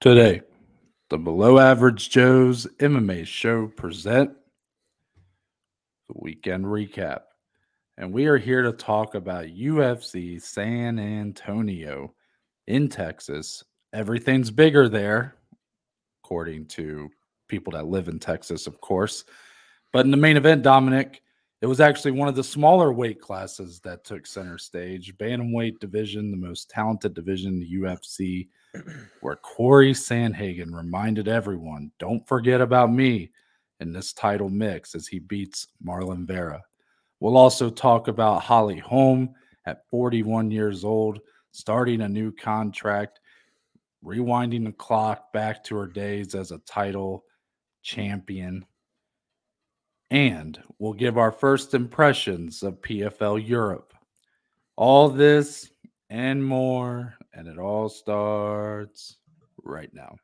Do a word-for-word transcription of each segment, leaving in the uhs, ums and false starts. Today, the Below Average Joe's M M A show present the weekend recap. And we are here to talk about U F C San Antonio in Texas. Everything's bigger there, according to people that live in Texas, of course. But in the main event, Dominic, it was actually one of the smaller weight classes that took center stage. Bantamweight division, the most talented division in the U F C, where Cory Sandhagen reminded everyone, don't forget about me in this title mix as he beats Marlon Vera. We'll also talk about Holly Holm at forty-one years old, starting a new contract, rewinding the clock back to her days as a title champion. And we'll give our first impressions of P F L Europe. All this and more, and it all starts right now.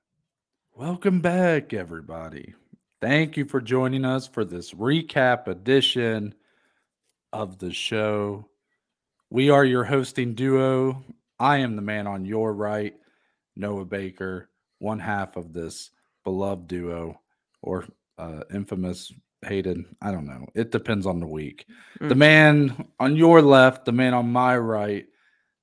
Welcome back, everybody. Thank you for joining us for this recap edition of the show. We are your hosting duo. I am the man on your right, Noah Baker, one half of this beloved duo, or uh, infamous hated, I don't know. It depends on the week. Mm. The man on your left, the man on my right,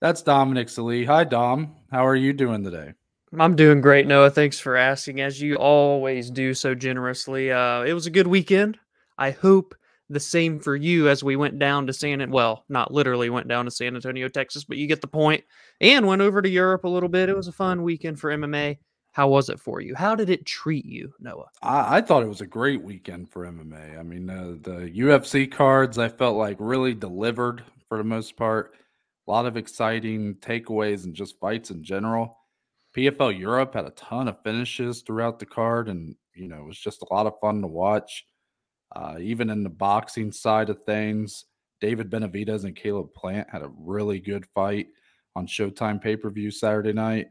that's Dominic Salee. Hi, Dom. How are you doing today? I'm doing great, Noah. Thanks for asking, as you always do so generously. Uh, it was a good weekend. I hope the same for you as we went down to San Antonio. Well, not literally went down to San Antonio, Texas, but you get the point. And went over to Europe a little bit. It was a fun weekend for M M A. How was it for you? How did it treat you, Noah? I, I thought it was a great weekend for M M A. I mean, uh, the U F C cards, I felt like really delivered for the most part. A lot of exciting takeaways and just fights in general. P F L Europe had a ton of finishes throughout the card, and, you know, it was just a lot of fun to watch. Uh, even in the boxing side of things, David Benavidez and Caleb Plant had a really good fight on Showtime pay-per-view Saturday night.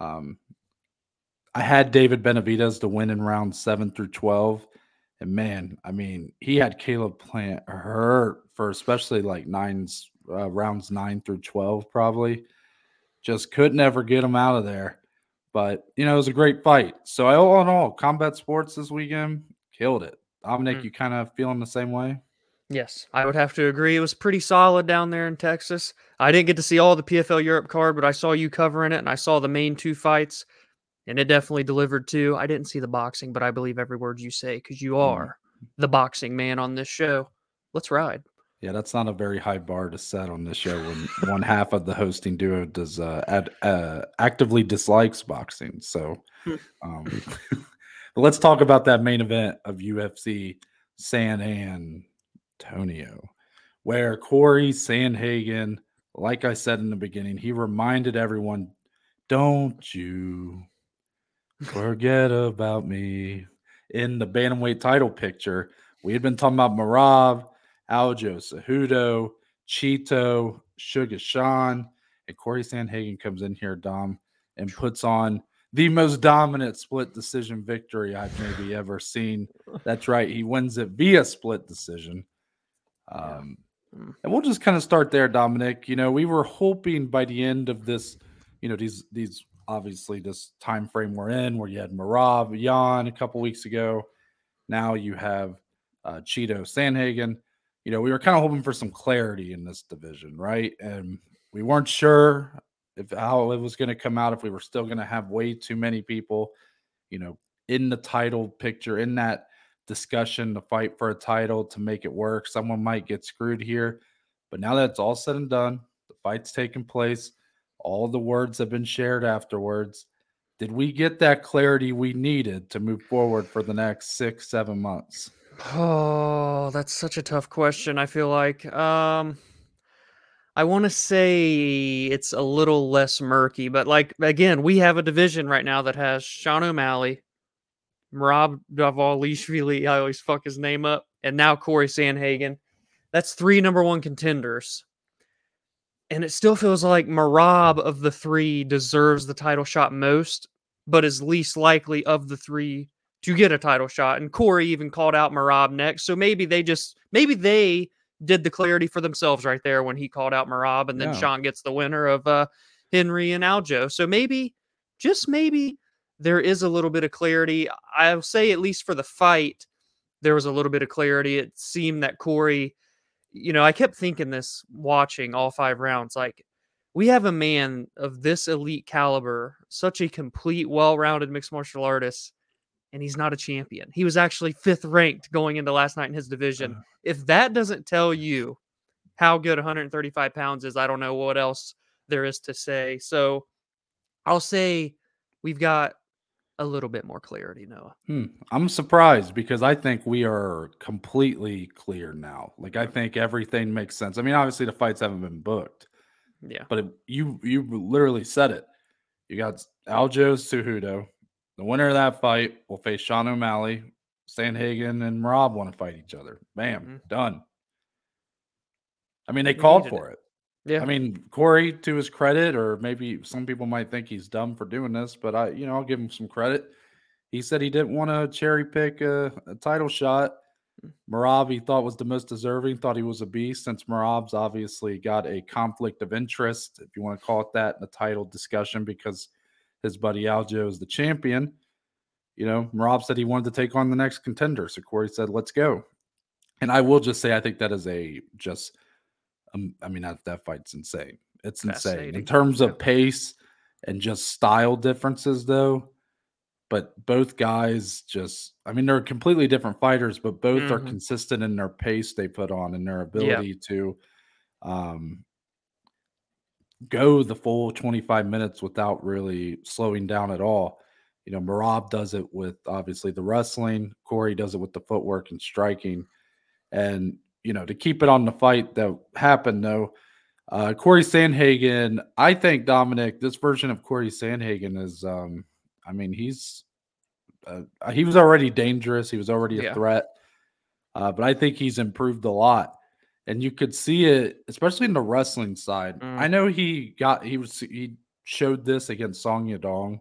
Um, I had David Benavidez to win in round seven through twelve. And man, I mean, he had Caleb Plant hurt for especially like nines, uh, rounds nine through twelve, probably. Just could never get him out of there. But, you know, it was a great fight. So all in all, combat sports this weekend killed it. Dominic, mm-hmm. You kind of feeling the same way? Yes, I would have to agree. It was pretty solid down there in Texas. I didn't get to see all the P F L Europe card, but I saw you covering it, and I saw the main two fights. And it definitely delivered, too. I didn't see the boxing, but I believe every word you say because you are the boxing man on this show. Let's ride. Yeah, that's not a very high bar to set on this show when one half of the hosting duo does uh, ad, uh, actively dislikes boxing. So um, but let's talk about that main event of U F C San Antonio, where Cory Sandhagen, like I said in the beginning, he reminded everyone, don't you forget about me. In the bantamweight title picture, we had been talking about Merab, Aljo, Cejudo, Chito, Sugar Sean, and Cory Sandhagen comes in here, Dom, and puts on the most dominant split decision victory I've maybe ever seen. That's right. He wins it via split decision. Um, and we'll just kind of start there, Dominic. You know, we were hoping by the end of this, you know, these, these, obviously, this time frame we're in where you had Merab, Yan a couple weeks ago. Now you have uh, Chito Sandhagen. You know, we were kind of hoping for some clarity in this division, right? And we weren't sure if how it was going to come out, if we were still going to have way too many people, you know, in the title picture, in that discussion to fight for a title to make it work. Someone might get screwed here. But now that it's all said and done, the fight's taking place, all the words have been shared afterwards. Did we get that clarity we needed to move forward for the next six, seven months? Oh, that's such a tough question, I feel like. Um, I want to say it's a little less murky, but like, again, we have a division right now that has Sean O'Malley, Merab Davalishvili, I always fuck his name up, and now Cory Sandhagen. That's three number one contenders. And it still feels like Merab of the three deserves the title shot most, but is least likely of the three to get a title shot. And Cory even called out Merab next. So maybe they just, maybe they did the clarity for themselves right there when he called out Merab, and then yeah. Sean gets the winner of uh, Henry and Aljo. So maybe, just maybe, there is a little bit of clarity. I'll say, at least for the fight, there was a little bit of clarity. It seemed that Cory, you know, I kept thinking this watching all five rounds, like, we have a man of this elite caliber, such a complete, well-rounded mixed martial artist, and he's not a champion. He was actually fifth ranked going into last night in his division. Uh-huh. If that doesn't tell you how good one thirty-five pounds is, I don't know what else there is to say. So I'll say we've got a little bit more clarity, Noah. Hmm. I'm surprised, because I think we are completely clear now. Like, I think everything makes sense. I mean, obviously the fights haven't been booked. Yeah. But it, you you literally said it. You got Aljo Cejudo. The winner of that fight will face Sean O'Malley. Sandhagen and Merab want to fight each other. Bam. Mm-hmm. Done. I mean, they we called for it. it. Yeah. I mean, Cory, to his credit, or maybe some people might think he's dumb for doing this, but I, you know, I'll give him some credit. He said he didn't want to cherry pick a, a title shot. Merab, he thought, was the most deserving, thought he was a beast, since Merab's obviously got a conflict of interest, if you want to call it that, in the title discussion, because his buddy Aljo is the champion. You know, Merab said he wanted to take on the next contender, so Cory said, let's go. And I will just say, I think that is a just, um, I mean, that, that fight's insane. It's insane. In terms of pace and just style differences, though, but both guys just, I mean, they're completely different fighters, but both mm-hmm. are consistent in their pace they put on and their ability yeah. to um, go the full twenty-five minutes without really slowing down at all. You know, Merab does it with, obviously, the wrestling. Cory does it with the footwork and striking. And, you know, to keep it on the fight that happened, though, uh, Cory Sandhagen, I think, Dominic, this version of Cory Sandhagen is um, – I mean, he's uh, he was already dangerous. He was already a yeah. threat. Uh, but I think he's improved a lot. And you could see it, especially in the wrestling side. Mm. I know he got he was he showed this against Song Yadong.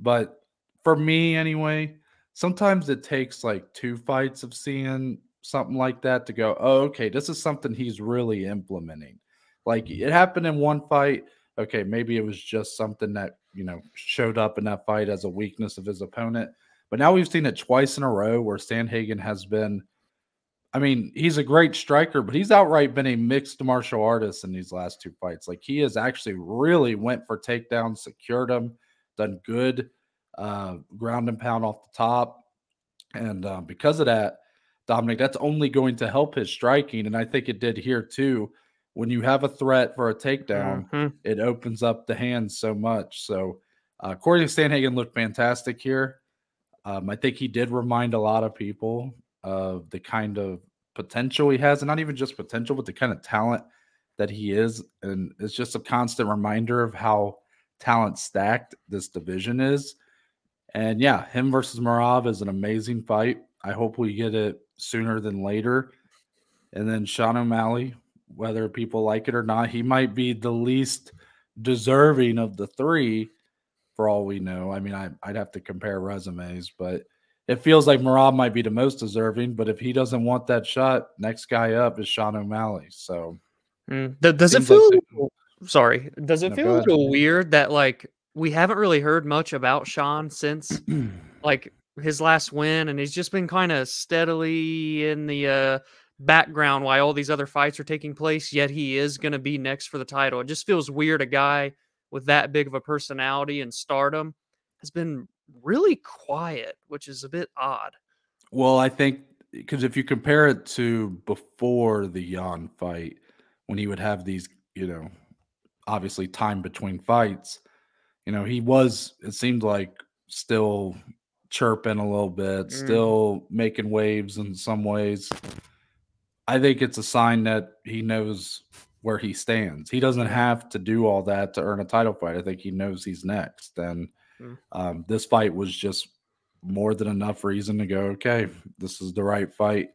But for me anyway, sometimes it takes like two fights of seeing something like that to go, oh, okay, this is something he's really implementing. Like, it happened in one fight. Okay, maybe it was just something that, you know, showed up in that fight as a weakness of his opponent. But now we've seen it twice in a row where Sandhagen has been, I mean, he's a great striker, but he's outright been a mixed martial artist in these last two fights. Like, he has actually really went for takedowns, secured him, done good uh, ground and pound off the top. And uh, because of that, Dominic, that's only going to help his striking. And I think it did here too. When you have a threat for a takedown, mm-hmm. it opens up the hands so much. So uh, Cory Sandhagen looked fantastic here. Um, I think he did remind a lot of people of the kind of potential he has, and not even just potential, but the kind of talent that he is. And it's just a constant reminder of how talent stacked this division is. And yeah, him versus Merab is an amazing fight. I hope we get it sooner than later. And then Sean O'Malley, whether people like it or not, he might be the least deserving of the three for all we know. I mean, I, I'd have to compare resumes, but it feels like Merab might be the most deserving. But if he doesn't want that shot, next guy up is Sean O'Malley. So mm. Th- does it feel like they, sorry. Does it no, feel a little weird that, like, we haven't really heard much about Sean since like his last win, and he's just been kind of steadily in the uh background why all these other fights are taking place, yet he is going to be next for the title? It just feels weird. A guy with that big of a personality and stardom has been really quiet, which is a bit odd. Well, I think because if you compare it to before the Yan fight, when he would have these, you know, obviously time between fights, you know, he was, it seemed like, still chirping a little bit, mm. still making waves in some ways. I think it's a sign that he knows where he stands. He doesn't have to do all that to earn a title fight. I think he knows he's next. And mm. um, this fight was just more than enough reason to go, okay, this is the right fight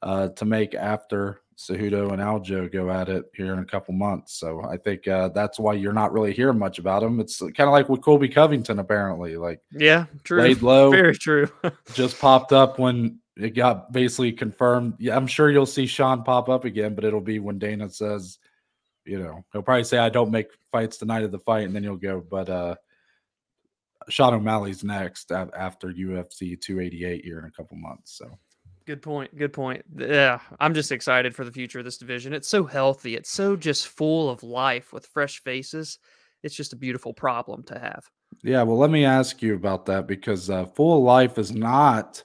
uh, to make after Cejudo and Aljo go at it here in a couple months. So I think uh, that's why you're not really hearing much about him. It's kind of like with Colby Covington, apparently. Like, yeah, true. Laid low. Very true. Just popped up when it got basically confirmed. Yeah, I'm sure you'll see Sean pop up again, but it'll be when Dana says, you know, he'll probably say, I don't make fights the night of the fight, and then you'll go, but uh, Sean O'Malley's next after U F C two eighty-eight here in a couple months. So good point. Good point. Yeah, I'm just excited for the future of this division. It's so healthy. It's so just full of life with fresh faces. It's just a beautiful problem to have. Yeah, well, let me ask you about that, because uh, full of life is not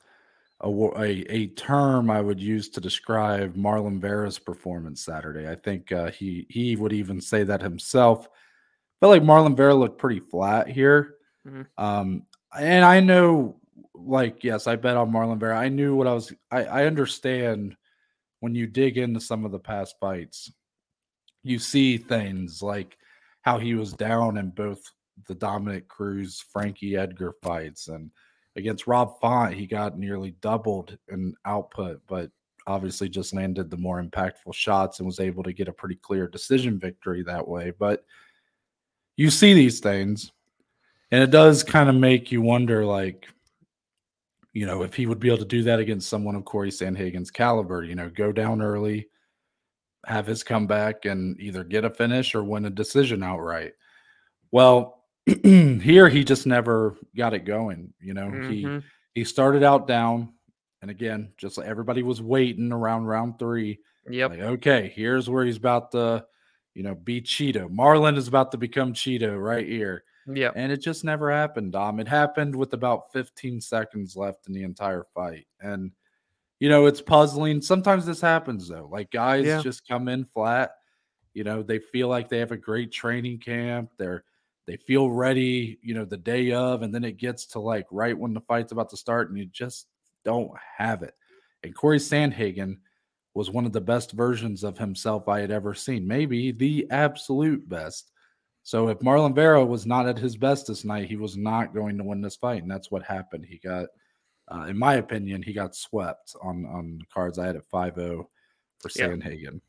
a, a, a term I would use to describe Marlon Vera's performance Saturday. I think uh, he, he would even say that himself. I felt like Marlon Vera looked pretty flat here. Mm-hmm. Um, and I know, like, yes, I bet on Marlon Vera. I knew what I was – I understand when you dig into some of the past fights, you see things like how he was down in both the Dominic Cruz, Frankie Edgar fights, and against Rob Font, he got nearly doubled in output, but obviously just landed the more impactful shots and was able to get a pretty clear decision victory that way. But you see these things, and it does kind of make you wonder, like, you know, if he would be able to do that against someone of Cory Sandhagen's caliber, you know, go down early, have his comeback, and either get a finish or win a decision outright. Well, here he just never got it going. You know, mm-hmm. he he started out down, and again, just like everybody was waiting around round three. Yep. Like, okay, here's where he's about to, you know, be Cheeto. Marlon is about to become Cheeto right here. Yeah. And it just never happened, Dom. It happened with about fifteen seconds left in the entire fight. And, you know, it's puzzling. Sometimes this happens, though. Like, guys yeah. just come in flat. You know, they feel like they have a great training camp. They're They feel ready, you know, the day of, and then it gets to like right when the fight's about to start, and you just don't have it. And Cory Sandhagen was one of the best versions of himself I had ever seen, maybe the absolute best. So if Marlon Vera was not at his best this night, he was not going to win this fight, and that's what happened. He got, uh, in my opinion, he got swept on on the cards I had at five oh for yeah. Sandhagen.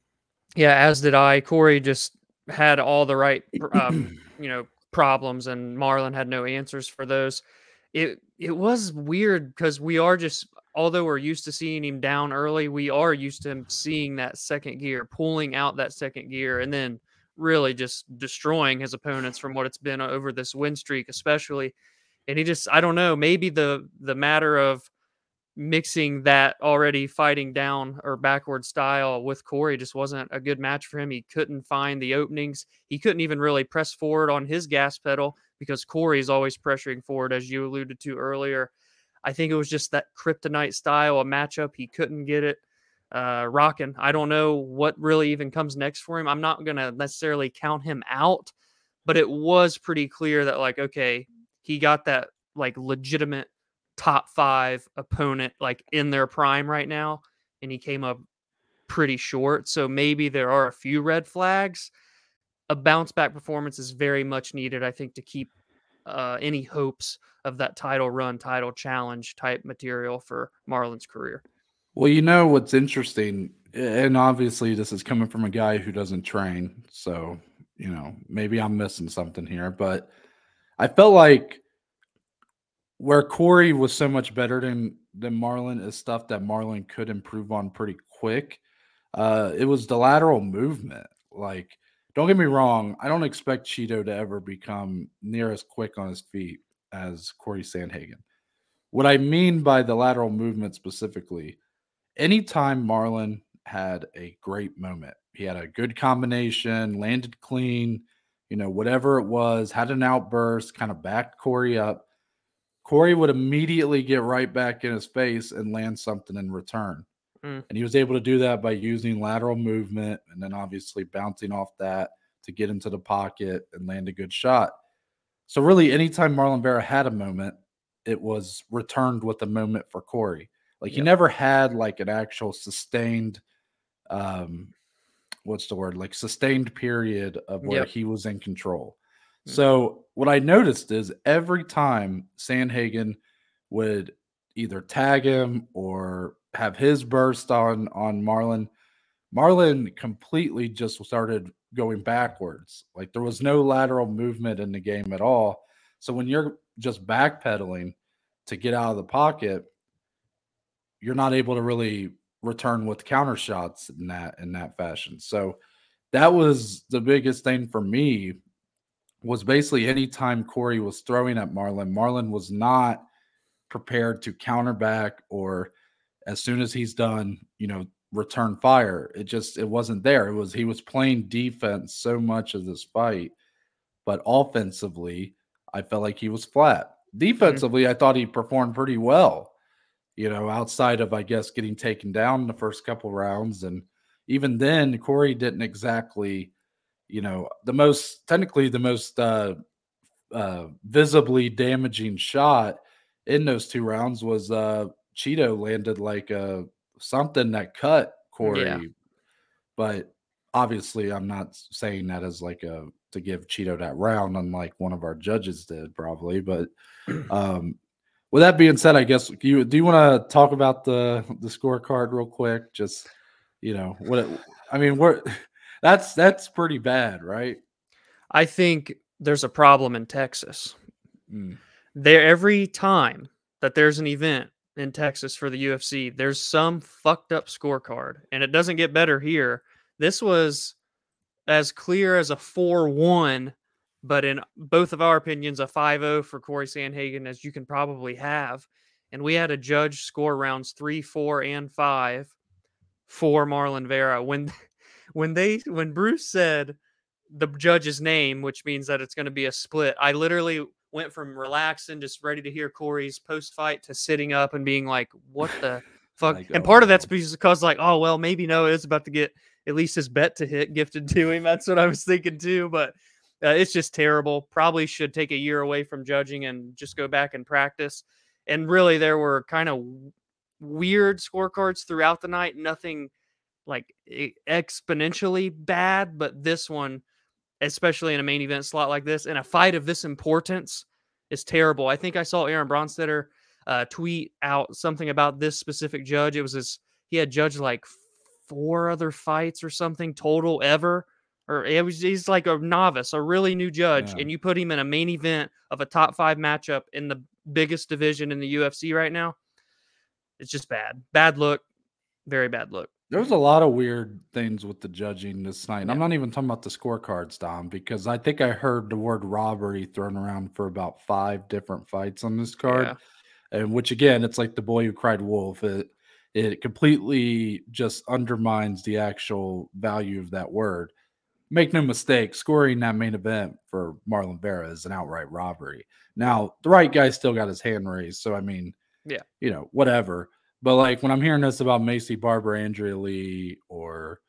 Yeah, as did I. Cory just had all the right, um, you know, problems, and Marlon had no answers for those. It it was weird because we are just, although we're used to seeing him down early, we are used to him seeing that second gear, pulling out that second gear, and then really just destroying his opponents from what it's been over this win streak, especially. And he just, I don't know, maybe the the matter of mixing that already fighting down or backward style with Cory just wasn't a good match for him. He couldn't find the openings. He couldn't even really press forward on his gas pedal because Cory is always pressuring forward, as you alluded to earlier. I think it was just that kryptonite style of matchup. He couldn't get it uh, rocking. I don't know what really even comes next for him. I'm not going to necessarily count him out, but it was pretty clear that, like, okay, he got that, like, legitimate top five opponent, like, in their prime right now, and he came up pretty short. So maybe there are a few red flags. A bounce back performance is very much needed, I think, to keep uh, any hopes of that title run, title challenge type material for Marlon's career. Well, you know, what's interesting, and obviously this is coming from a guy who doesn't train, so, you know, maybe I'm missing something here, but I felt like where Cory was so much better than than Marlon is stuff that Marlon could improve on pretty quick. Uh, it was the lateral movement. Like, don't get me wrong, I don't expect Cheeto to ever become near as quick on his feet as Cory Sandhagen. What I mean by the lateral movement specifically, anytime Marlon had a great moment, he had a good combination, landed clean, you know, whatever it was, had an outburst, kind of backed Cory up, Cory would immediately get right back in his face and land something in return. Mm. And he was able to do that by using lateral movement and then obviously bouncing off that to get into the pocket and land a good shot. So really, anytime Marlon Vera had a moment, it was returned with a moment for Cory. Like, yep. he never had, like, an actual sustained, um, what's the word? Like, sustained period of where yep. he was in control. So what I noticed is every time Sandhagen would either tag him or have his burst on, on Marlon, Marlon completely just started going backwards. Like, there was no lateral movement in the game at all. So when you're just backpedaling to get out of the pocket, you're not able to really return with counter shots in that, in that fashion. So that was the biggest thing for me was basically any time Cory was throwing at Marlon, Marlon was not prepared to counter back or as soon as he's done, you know, return fire. It just, it wasn't there. It was, he was playing defense so much of this fight, but offensively, I felt like he was flat. Defensively, mm-hmm. I thought he performed pretty well, you know, outside of, I guess, getting taken down in the first couple rounds. And even then, Cory didn't exactly, you know, the most, technically the most uh, uh, visibly damaging shot in those two rounds was uh, Cheeto landed like a, something that cut Cory. Yeah. But obviously I'm not saying that as like a, to give Cheeto that round, unlike one of our judges did probably. But um, with that being said, I guess you do you want to talk about the the scorecard real quick? Just, you know, what it, I mean, we're that's that's pretty bad, right? I think there's a problem in Texas. Mm. There every time that there's an event in Texas for the U F C, there's some fucked up scorecard, and it doesn't get better here. This was as clear as a four one, but in both of our opinions, a five oh for Cory Sandhagen, as you can probably have. And we had a judge score rounds three, four, and five for Marlon Vera. When, when they, when Bruce said the judge's name, which means that it's going to be a split, I literally went from relaxing, just ready to hear Cory's post-fight, to sitting up and being like, what the fuck? And part of that's because like, oh, well, maybe no, it's about to get at least his bet to hit gifted to him. That's what I was thinking too, but uh, it's just terrible. Probably should take a year away from judging and just go back and practice. And really there were kind of weird scorecards throughout the night, nothing like exponentially bad, but this one, especially in a main event slot like this, in a fight of this importance, is terrible. I think I saw Aaron Bronstetter uh, tweet out something about this specific judge. It was his, he had judged like four other fights or something total ever, or it was, he's like a novice, a really new judge, yeah. And you put him in a main event of a top five matchup in the biggest division in the U F C right now. It's just bad, bad look, very bad look. There was a lot of weird things with the judging this night. And yeah. I'm not even talking about the scorecards, Dom, because I think I heard the word robbery thrown around for about five different fights on this card. Yeah. And which, again, it's like the boy who cried wolf. It, it completely just undermines the actual value of that word. Make no mistake, scoring that main event for Marlon Vera is an outright robbery. Now, the right guy still got his hand raised. So, I mean, yeah, you know, whatever. But, like, when I'm hearing this about Maycee Barber, Andrea Lee, or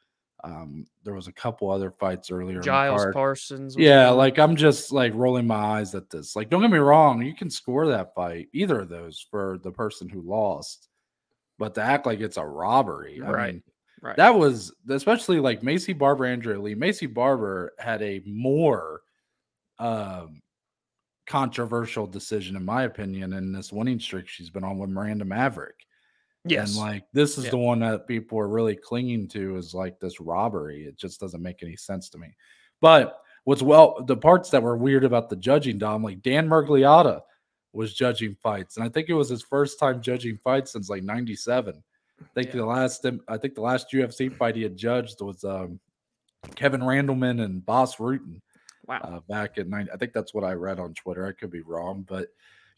um, there was a couple other fights earlier. Giles Parsons. Yeah, like, I'm just, like, rolling my eyes at this. Like, don't get me wrong. You can score that fight, either of those, for the person who lost. But to act like it's a robbery. I right. mean, right. That was, especially, like, Maycee Barber, Andrea Lee. Maycee Barber had a more um, controversial decision, in my opinion, in this winning streak she's been on with Miranda Maverick. Yes. And like, this is yeah. the one that people are really clinging to is like this robbery. It just doesn't make any sense to me. But what's well, the parts that were weird about the judging, Dom, like Dan Mergliotta was judging fights. And I think it was his first time judging fights since like ninety-seven. I think yeah. the last, I think the last U F C fight he had judged was um, Kevin Randleman and Bas Rutten. Wow. Uh, back in ninety. I think that's what I read on Twitter. I could be wrong, but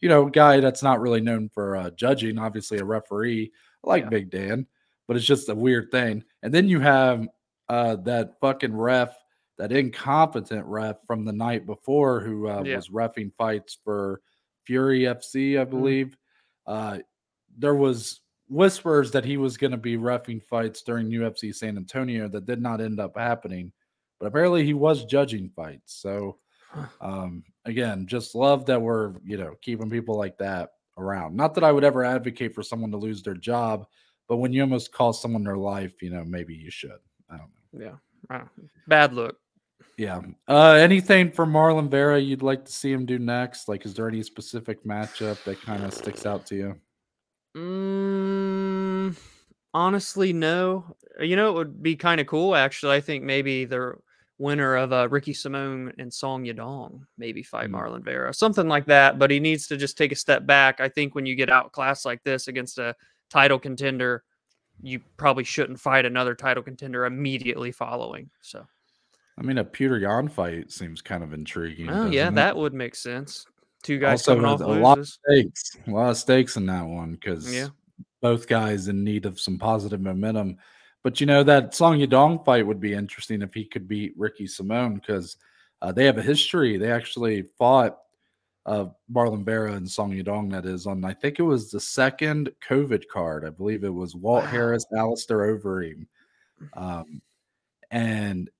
you know, guy that's not really known for uh, judging, obviously a referee, I like yeah. Big Dan, but it's just a weird thing. And then you have uh, that fucking ref, that incompetent ref from the night before who uh, yeah. was reffing fights for Fury F C, I believe. Mm-hmm. Uh, there was whispers that he was going to be reffing fights during U F C San Antonio that did not end up happening, but apparently he was judging fights. So um again, just love that we're, you know, keeping people like that around. Not that I would ever advocate for someone to lose their job, but when you almost cost someone their life, you know, maybe you should. I don't know. Yeah. Wow. Bad look. Yeah. Uh anything for Marlon Vera you'd like to see him do next? Like, is there any specific matchup that kind of sticks out to you? Mm, honestly, no. You know, it would be kind of cool, actually. I think maybe there winner of uh, Ricky Simon and Song Yadong, maybe fight mm. Marlon Vera, something like that. But he needs to just take a step back. I think when you get outclassed like this against a title contender, you probably shouldn't fight another title contender immediately following. So I mean, a Petr Yan fight seems kind of intriguing. Oh, yeah, it? That would make sense. Two guys also coming off a loses. lot of stakes, a lot of stakes in that one because yeah. both guys in need of some positive momentum. But you know that Song Yadong fight would be interesting if he could beat Ricky Simon because uh, they have a history. They actually fought uh, Marlon Vera and Song Yadong. That is on, I think it was the second COVID card. I believe it was Walt wow. Harris, Alistair Overeem, um, and.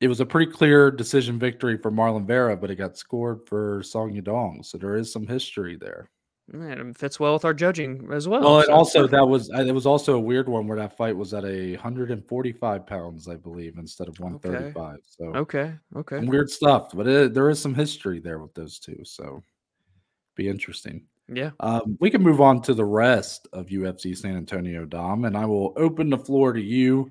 It was a pretty clear decision victory for Marlon Vera, but it got scored for Song Yadong. So there is some history there. Man, it fits well with our judging as well. Well, and so also that was it was also a weird one where that fight was at a one forty-five pounds, I believe, instead of one thirty-five. Okay. So okay, okay, some weird stuff. But it, there is some history there with those two, so be interesting. Yeah, um, we can move on to the rest of U F C San Antonio, Dom, and I will open the floor to you.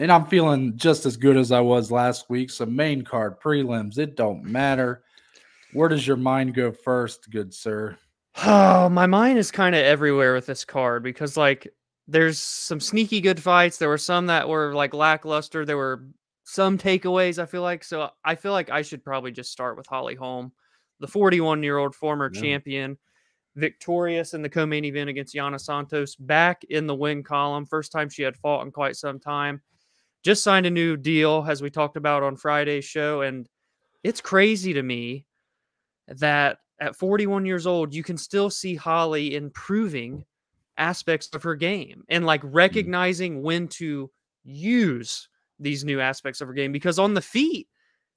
And I'm feeling just as good as I was last week. So main card, prelims, it don't matter. Where does your mind go first, good sir? Oh, my mind is kind of everywhere with this card because, like, there's some sneaky good fights. There were some that were, like, lackluster. There were some takeaways, I feel like. So I feel like I should probably just start with Holly Holm, the forty-one-year-old former yeah. champion, victorious in the co-main event against Yana Santos, back in the win column. First time she had fought in quite some time. Just signed a new deal, as we talked about on Friday's show, and it's crazy to me that at forty-one years old, you can still see Holly improving aspects of her game and, like, recognizing when to use these new aspects of her game. Because on the feet,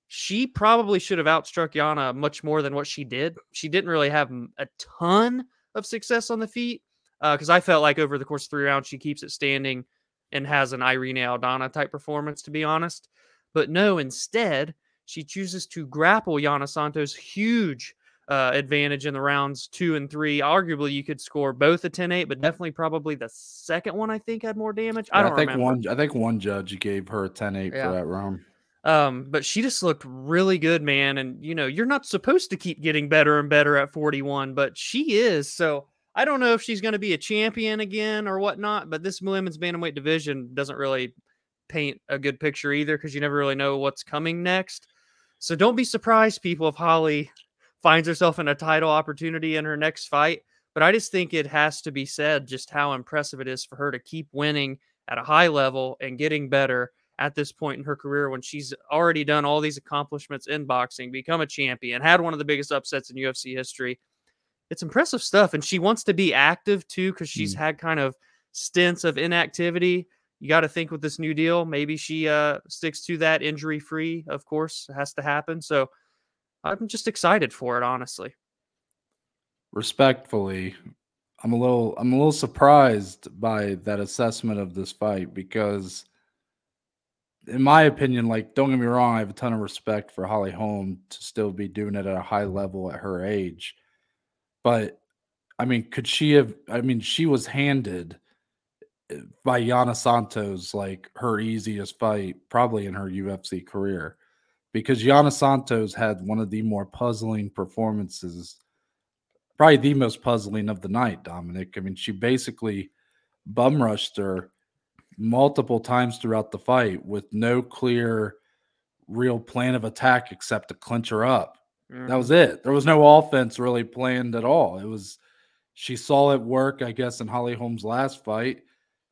she probably should have outstruck Yana much more than what she did. She didn't really have a ton of success on the feet because uh, I felt like over the course of three rounds, she keeps it standing and has an Irene Aldana type performance, to be honest. But no, instead, she chooses to grapple Yana Santos' huge uh, advantage in the rounds two and three. Arguably, you could score both a ten eight, but definitely probably the second one, I think, had more damage. I don't yeah, I think remember. One, I think one judge gave her a ten eight yeah. for that round. Um, but she just looked really good, man. And, you know, you're not supposed to keep getting better and better at forty-one, but she is, so... I don't know if she's going to be a champion again or whatnot, but this women's bantamweight division doesn't really paint a good picture either because you never really know what's coming next. So don't be surprised, people, if Holly finds herself in a title opportunity in her next fight. But I just think it has to be said just how impressive it is for her to keep winning at a high level and getting better at this point in her career when she's already done all these accomplishments in boxing, become a champion, had one of the biggest upsets in U F C history. It's impressive stuff, and she wants to be active, too, because she's mm. had kind of stints of inactivity. You got to think with this new deal, maybe she uh, sticks to that injury-free, of course. It has to happen, so I'm just excited for it, honestly. Respectfully, I'm a little, I'm a little surprised by that assessment of this fight because, in my opinion, like, don't get me wrong, I have a ton of respect for Holly Holm to still be doing it at a high level at her age. But, I mean, could she have – I mean, she was handed by Yana Santos, like, her easiest fight probably in her U F C career because Yana Santos had one of the more puzzling performances, probably the most puzzling of the night, Dominic. I mean, she basically bum-rushed her multiple times throughout the fight with no clear real plan of attack except to clinch her up. That was it. There was no offense really planned at all. It was, she saw it work, I guess, in Holly Holm's last fight.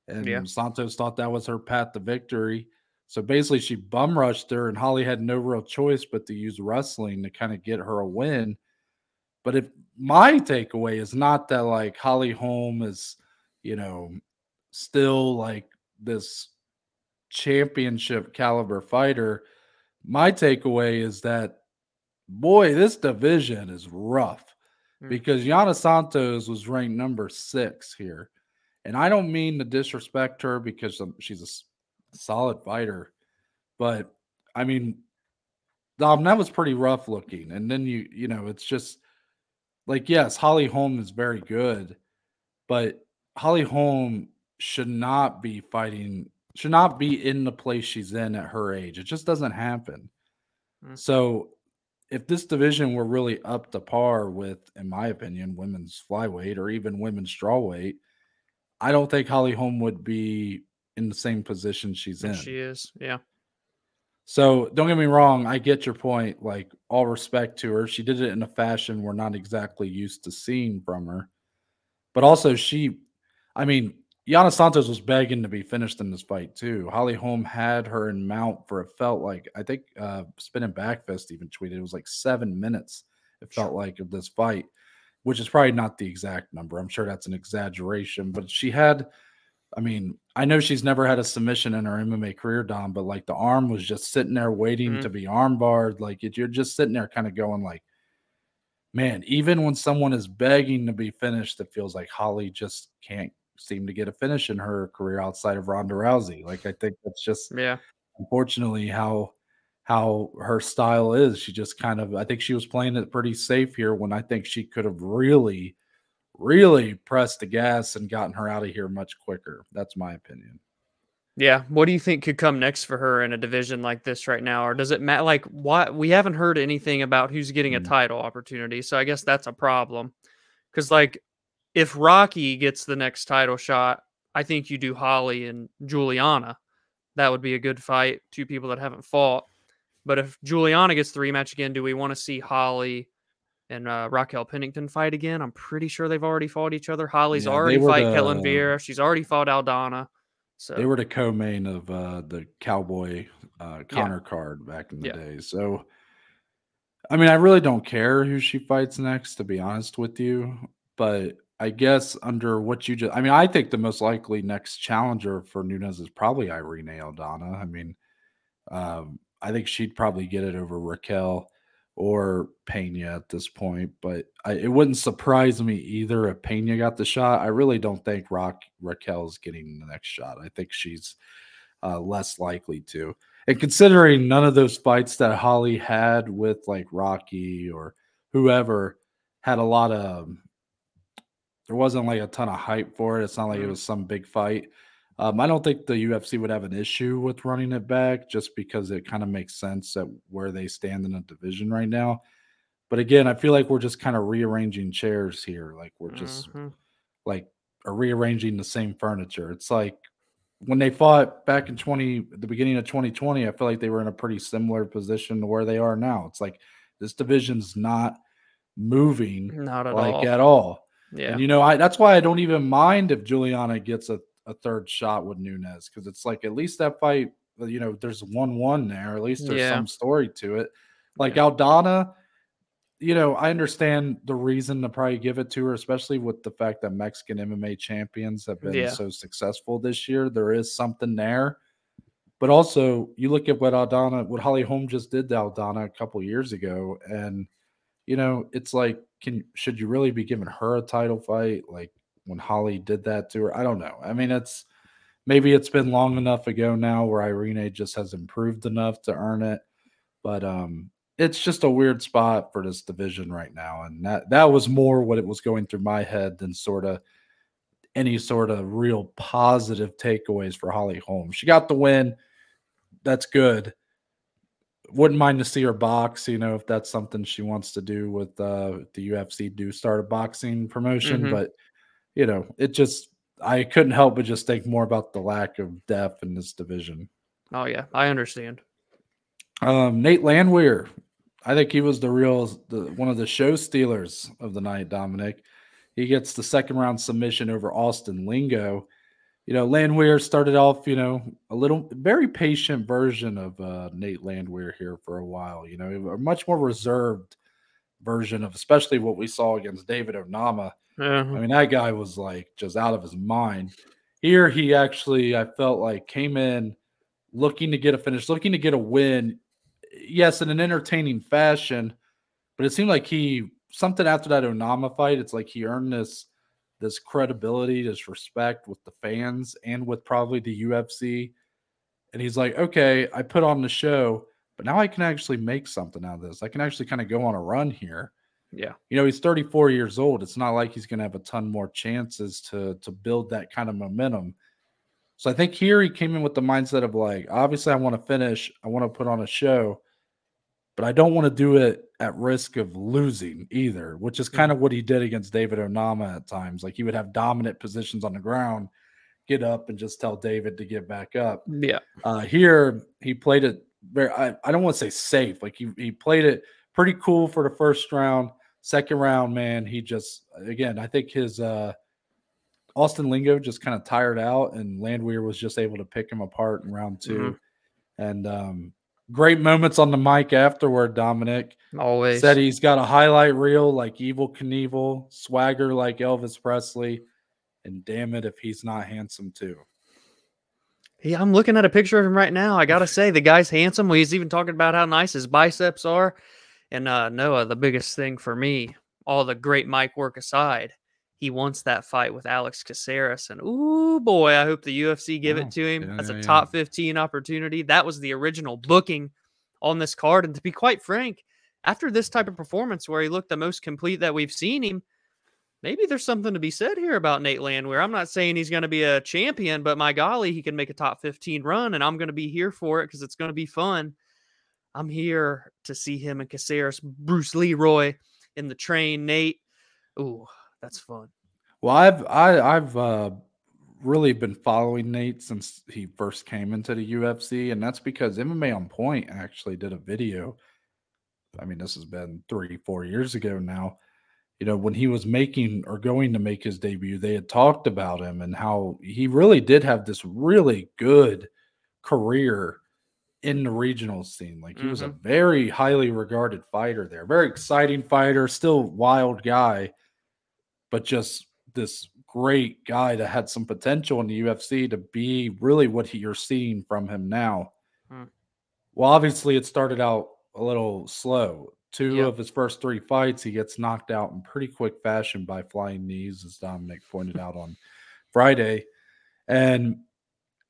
And yeah. Santos thought that was her path to victory. So basically she bum rushed her and Holly had no real choice but to use wrestling to kind of get her a win. But if my takeaway is not that like Holly Holm is, you know, still like this championship caliber fighter, my takeaway is that boy, this division is rough because Yana Santos was ranked number six here. And I don't mean to disrespect her because she's a solid fighter. But, I mean, Dom, that was pretty rough looking. And then, you you know, it's just like, yes, Holly Holm is very good. But Holly Holm should not be fighting, should not be in the place she's in at her age. It just doesn't happen. Mm. So if this division were really up to par with, in my opinion, women's flyweight or even women's strawweight, I don't think Holly Holm would be in the same position she's in. She is, yeah. So don't get me wrong. I get your point. Like, all respect to her. She did it in a fashion we're not exactly used to seeing from her. But also she, I mean, Yana Santos was begging to be finished in this fight too. Holly Holm had her in mount for, it felt like, I think uh, Spinning Backfist even tweeted, it was like seven minutes, it felt like, of this fight, which is probably not the exact number. I'm sure that's an exaggeration. But she had, I mean, I know she's never had a submission in her M M A career, Dom, but like the arm was just sitting there waiting mm-hmm. to be armbarred. Like it, you're just sitting there kind of going like, man, even when someone is begging to be finished, it feels like Holly just can't seem to get a finish in her career outside of Ronda Rousey. Like, I think that's just, yeah, unfortunately how how her style is. She just kind of, I think she was playing it pretty safe here when I think she could have really, really pressed the gas and gotten her out of here much quicker. That's my opinion. Yeah. What do you think could come next for her in a division like this right now? Or does it matter? Like, why, we haven't heard anything about who's getting a title opportunity. So I guess that's a problem. Because, like, if Rocky gets the next title shot, I think you do Holly and Juliana. That would be a good fight. Two people that haven't fought. But if Juliana gets the rematch again, do we want to see Holly and uh, Raquel Pennington fight again? I'm pretty sure they've already fought each other. Holly's yeah, already fought the... Helen Vera. She's already fought Aldana. So they were the co-main of uh, the Cowboy uh, Connor yeah. card back in the yeah. day. So, I mean, I really don't care who she fights next, to be honest with you. But I guess under what you just, I mean, I think the most likely next challenger for Nunes is probably Irene Aldana. I mean, um, I think she'd probably get it over Raquel or Pena at this point, but I, it wouldn't surprise me either if Pena got the shot. I really don't think Rock, Raquel's getting the next shot. I think she's uh, less likely to. And considering none of those fights that Holly had with like Rocky or whoever had a lot of, there wasn't like a ton of hype for it. It's not like it was some big fight. Um, I don't think the U F C would have an issue with running it back just because it kind of makes sense at where they stand in a division right now. But again, I feel like we're just kind of rearranging chairs here. Like we're just mm-hmm. like are rearranging the same furniture. It's like when they fought back in twenty, the beginning of twenty twenty, I feel like they were in a pretty similar position to where they are now. It's like this division's not moving not at like all. at all. Yeah, and, you know, I, that's why I don't even mind if Juliana gets a, a third shot with Nunes, because it's like at least that fight, you know, there's one one there. At least there's yeah. some story to it. Like yeah. Aldana, you know, I understand the reason to probably give it to her, especially with the fact that Mexican M M A champions have been yeah. so successful this year. There is something there. But also, you look at what Aldana, what Holly Holm just did to Aldana a couple years ago, and, you know, it's like, Can should you really be giving her a title fight like when Holly did that to her? I don't know. I mean, it's maybe it's been long enough ago now where Irene just has improved enough to earn it. But um, it's just a weird spot for this division right now. And that, that was more what it was going through my head than sort of any sort of real positive takeaways for Holly Holm. She got the win. That's good. Wouldn't mind to see her box, you know, if that's something she wants to do with uh, the U F C, do start a boxing promotion. Mm-hmm. But, you know, it just, I couldn't help but just think more about the lack of depth in this division. Oh, yeah, I understand. Um, Nate Landwehr, I think he was the real, the, one of the show stealers of the night, Dominic. He gets the second round submission over Austin Lingo. You know, Landwehr started off, you know, a little very patient version of uh, Nate Landwehr here for a while. You know, a much more reserved version of especially what we saw against David Onama. Mm-hmm. I mean, that guy was like just out of his mind. Here he actually, I felt like, came in looking to get a finish, looking to get a win. Yes, in an entertaining fashion. But it seemed like he, something after that Onama fight, it's like he earned this this credibility, this respect with the fans and with probably the U F C. And he's like, okay, I put on the show, but now I can actually make something out of this. I can actually kind of go on a run here. Yeah. You know, he's thirty-four years old. It's not like he's going to have a ton more chances to, to build that kind of momentum. So I think here he came in with the mindset of like, obviously I want to finish. I want to put on a show, but I don't want to do it at risk of losing either, which is kind of what he did against David Onama at times. Like, he would have dominant positions on the ground, get up and just tell David to get back up. Yeah. Uh, here he played it very, I, I don't want to say safe. Like, he, he played it pretty cool for the first round. Second round, man, he just, again, I think his uh, Austin Lingo just kind of tired out, and Landwehr was just able to pick him apart in round two. Mm-hmm. And um, great moments on the mic afterward, Dominic. Always. Said he's got a highlight reel like Evel Knievel, swagger like Elvis Presley, and damn it if he's not handsome too. Yeah, I'm looking at a picture of him right now. I got to say, the guy's handsome. Well, he's even talking about how nice his biceps are. And uh, Noah, the biggest thing for me, all the great mic work aside, he wants that fight with Alex Caceres. And, ooh, boy, I hope the U F C give oh, it to him. Yeah, That's a yeah. top fifteen opportunity. That was the original booking on this card. And to be quite frank, after this type of performance where he looked the most complete that we've seen him, maybe there's something to be said here about Nate Landwehr. I'm not saying he's going to be a champion, but my golly, he can make a top fifteen run, and I'm going to be here for it because it's going to be fun. I'm here to see him and Caceres, Bruce Leroy in the train, Nate. Ooh, that's fun. Well, I've I, I've uh, really been following Nate since he first came into the U F C, and that's because M M A On Point actually did a video. I mean, this has been three, four years ago now. You know, when he was making or going to make his debut, they had talked about him and how he really did have this really good career in the regional scene. Like, he mm-hmm. was a very highly regarded fighter there. Very exciting fighter, still wild guy, but just this great guy that had some potential in the U F C to be really what he, you're seeing from him now. Mm. Well, obviously it started out a little slow. Two yep. of his first three fights, he gets knocked out in pretty quick fashion by flying knees, as Dominic pointed out on Friday. And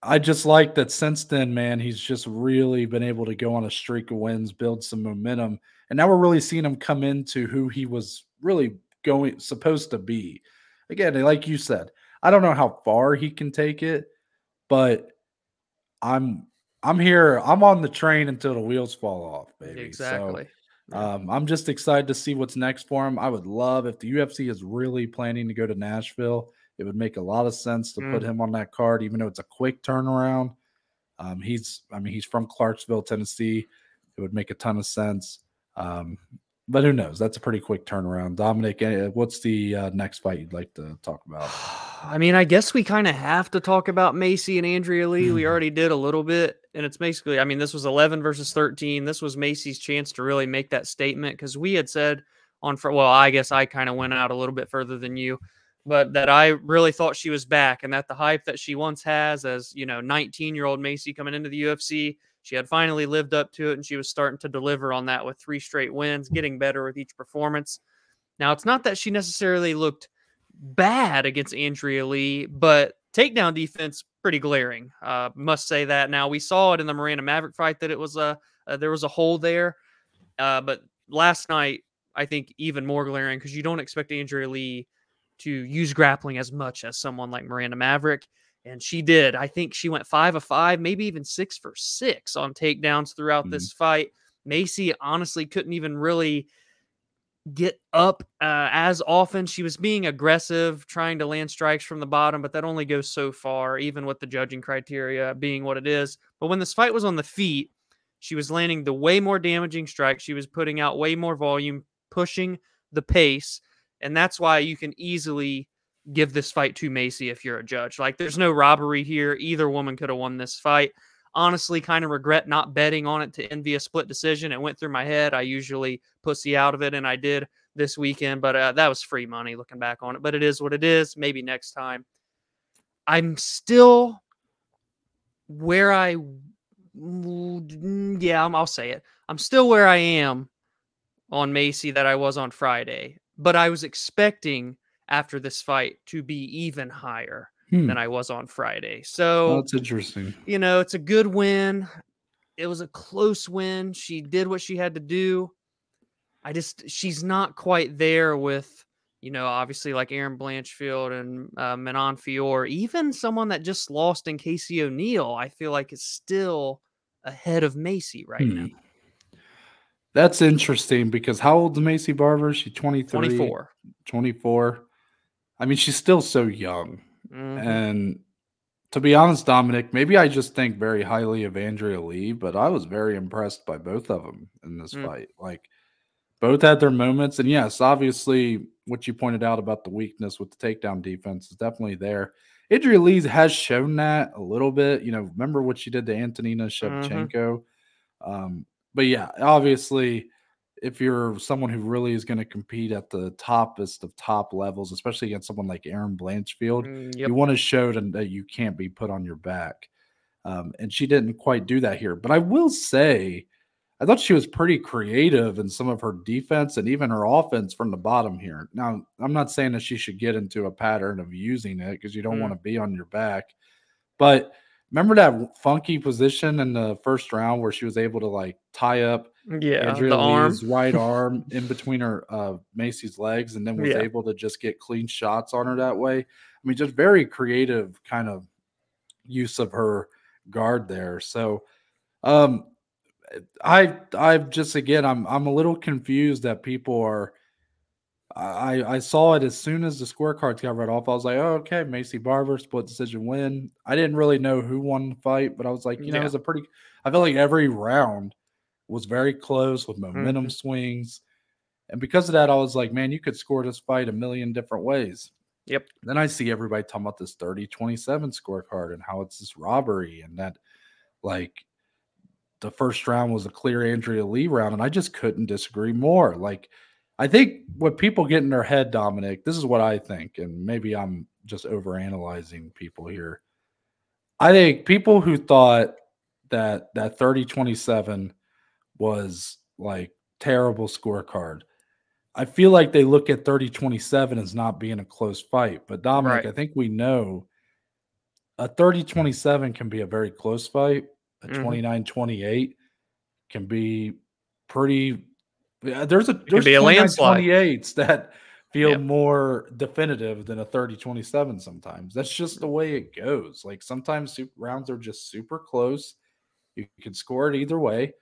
I just like that since then, man, he's just really been able to go on a streak of wins, build some momentum. And now we're really seeing him come into who he was really going supposed to be. Again, like you said, I don't know how far he can take it, but I'm I'm here. I'm on the train until the wheels fall off, baby. Exactly. So, um, I'm just excited to see what's next for him. I would love if the U F C is really planning to go to Nashville. It would make a lot of sense to mm. put him on that card, even though it's a quick turnaround. Um, he's, I mean, he's from Clarksville, Tennessee. It would make a ton of sense. Um, but who knows? That's a pretty quick turnaround. Dominic, what's the uh, next fight you'd like to talk about? I mean, I guess we kind of have to talk about Maycee and Andrea Lee. Mm. We already did a little bit. And it's basically, I mean, this was eleven versus thirteen. This was Maycee's chance to really make that statement, because we had said on, well, I guess I kind of went out a little bit further than you, but that I really thought she was back, and that the hype that she once has as, you know, nineteen-year-old Maycee coming into the U F C, she had finally lived up to it, and she was starting to deliver on that with three straight wins, getting better with each performance. Now, it's not that she necessarily looked bad against Andrea Lee, but takedown defense, pretty glaring. Uh, must say that. Now, we saw it in the Miranda Maverick fight that it was a, uh, there was a hole there, uh, but last night, I think even more glaring, because you don't expect Andrea Lee to use grappling as much as someone like Miranda Maverick. And she did. I think she went five of five, maybe even six for six on takedowns throughout mm-hmm. this fight. Maycee honestly couldn't even really get up uh, as often. She was being aggressive, trying to land strikes from the bottom, but that only goes so far, even with the judging criteria being what it is. But when this fight was on the feet, she was landing the way more damaging strikes. She was putting out way more volume, pushing the pace. And that's why you can easily give this fight to Maycee if you're a judge. Like, there's no robbery here. Either woman could have won this fight. Honestly, kind of regret not betting on it to end via split decision. It went through my head. I usually pussy out of it, and I did this weekend. But uh, that was free money looking back on it. But it is what it is. Maybe next time. I'm still where I... Yeah, I'll say it. I'm still where I am on Maycee that I was on Friday. But I was expecting after this fight to be even higher hmm. than I was on Friday. So that's interesting. You know, it's a good win. It was a close win. She did what she had to do. I just, she's not quite there with, you know, obviously like Erin Blanchfield and uh, Manon Fior, even someone that just lost in Casey O'Neill, I feel like is still ahead of Maycee right hmm. now. That's interesting because how old is Maycee Barber? She's twenty-three. twenty-four. twenty-four. I mean, she's still so young. Mm-hmm. And to be honest, Dominic, maybe I just think very highly of Andrea Lee, but I was very impressed by both of them in this mm-hmm. fight. Like, both had their moments. And, yes, obviously, what you pointed out about the weakness with the takedown defense is definitely there. Andrea Lee has shown that a little bit. You know, remember what she did to Antonina Shevchenko? Mm-hmm. Um, but, yeah, obviously, if you're someone who really is going to compete at the toppest of top levels, especially against someone like Erin Blanchfield, mm, yep. you want to show them that you can't be put on your back. Um, and she didn't quite do that here. But I will say, I thought she was pretty creative in some of her defense and even her offense from the bottom here. Now, I'm not saying that she should get into a pattern of using it because you don't mm. want to be on your back. But remember that funky position in the first round where she was able to, like, tie up yeah, Andrea Lee's arm. right arm in between her uh, Maycee's legs and then was yeah. able to just get clean shots on her that way? I mean, just very creative kind of use of her guard there. So, um I, I've just, again, I'm, I'm a little confused that people are, I, I saw it as soon as the scorecards got read off. I was like, oh, okay. Maycee Barber split decision win. I didn't really know who won the fight, but I was like, you yeah. know, it was a pretty, I felt like every round was very close with momentum mm-hmm. swings. And because of that, I was like, man, you could score this fight a million different ways. Yep. Then I see everybody talking about this thirty twenty-seven scorecard and how it's this robbery and that, like, the first round was a clear Andrea Lee round, and I just couldn't disagree more. Like, I think what people get in their head, Dominic, this is what I think, and maybe I'm just overanalyzing people here. I think people who thought that that thirty twenty-seven was, like, terrible scorecard, I feel like they look at thirty twenty-seven as not being a close fight. But, Dominic, right. I think we know a thirty twenty-seven can be a very close fight. A twenty-nine twenty-eight can be pretty – there's a there's twenty-nine twenty-eights that feel yep. more definitive than a thirty twenty-seven sometimes. That's just the way it goes. Like, sometimes rounds are just super close. You can score it either way.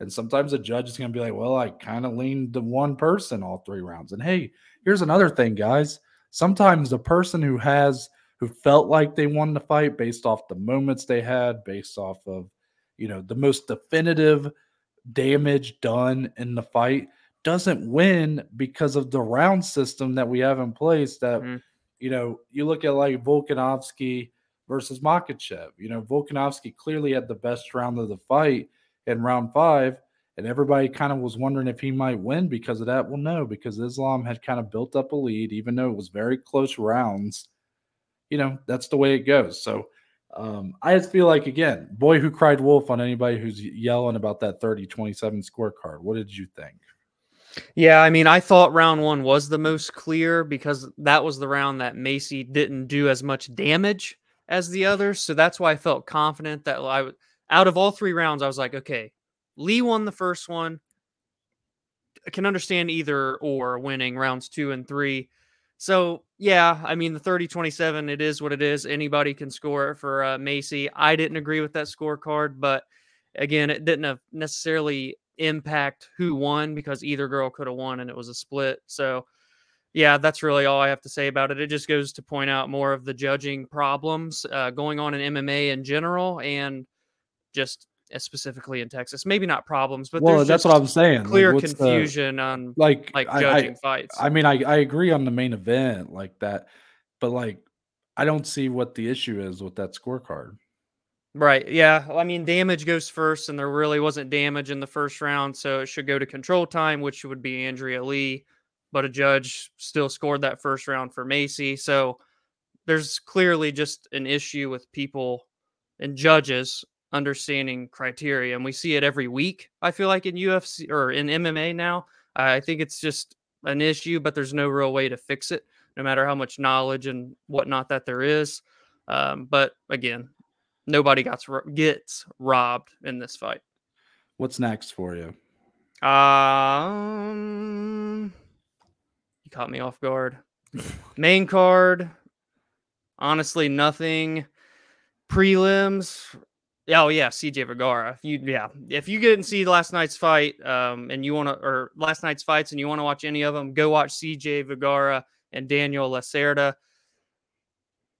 And sometimes a judge is going to be like, well, I kind of leaned to one person all three rounds. And, hey, here's another thing, guys. Sometimes the person who has – who felt like they won the fight based off the moments they had, based off of, you know, the most definitive damage done in the fight doesn't win because of the round system that we have in place that, mm-hmm. you know, you look at like Volkanovski versus Makhachev. You know, Volkanovski clearly had the best round of the fight in round five, and everybody kind of was wondering if he might win because of that. Well, no, because Islam had kind of built up a lead, even though it was very close rounds. You know, that's the way it goes. So, Um, I just feel like, again, boy who cried wolf on anybody who's yelling about that thirty twenty-seven scorecard. What did you think? Yeah, I mean, I thought round one was the most clear because that was the round that Maycee didn't do as much damage as the others. So that's why I felt confident that I was, out of all three rounds, I was like, okay, Lee won the first one. I can understand either or winning rounds two and three. So, yeah, I mean, the thirty twenty-seven, it is what it is. Anybody can score it for uh, Maycee. I didn't agree with that scorecard, but, again, it didn't necessarily impact who won because either girl could have won and it was a split. So, yeah, that's really all I have to say about it. It just goes to point out more of the judging problems uh, going on in M M A in general and just specifically in Texas. Maybe not problems, but well, that's what I'm saying. Clear like, confusion the, on like, like judging I, fights. I mean, I, I agree on the main event like that, but like I don't see what the issue is with that scorecard. Right. Yeah. I mean, damage goes first, and there really wasn't damage in the first round, so it should go to control time, which would be Andrea Lee, but a judge still scored that first round for Maycee. So there's clearly just an issue with people and judges understanding criteria, and we see it every week, I feel like, in U F C or in M M A now. I think it's just an issue, but there's no real way to fix it, no matter how much knowledge and whatnot that there is. Um, but again, nobody gets gets robbed in this fight. What's next for you? Um, you caught me off guard. Main card, honestly, nothing. Prelims. Oh yeah, C J Vergara. If you yeah, if you didn't see last night's fight, um, and you want to, or last night's fights, and you want to watch any of them, go watch C J Vergara and Daniel Lacerda.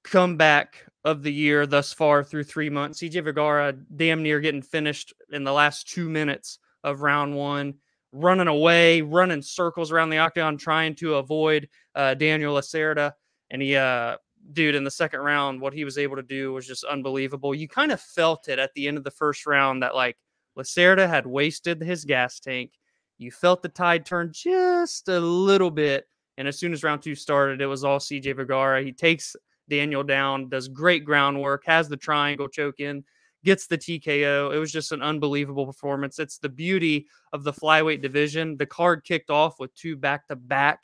Comeback of the year thus far through three months. C J Vergara damn near getting finished in the last two minutes of round one, running away, running circles around the octagon, trying to avoid uh, Daniel Lacerda, and he. Uh, Dude, in the second round, what he was able to do was just unbelievable. You kind of felt it at the end of the first round that, like, Lacerda had wasted his gas tank. You felt the tide turn just a little bit, and as soon as round two started, it was all C J Vergara. He takes Daniel down, does great groundwork, has the triangle choke in, gets the T K O. It was just an unbelievable performance. It's the beauty of the flyweight division. The card kicked off with two back-to-back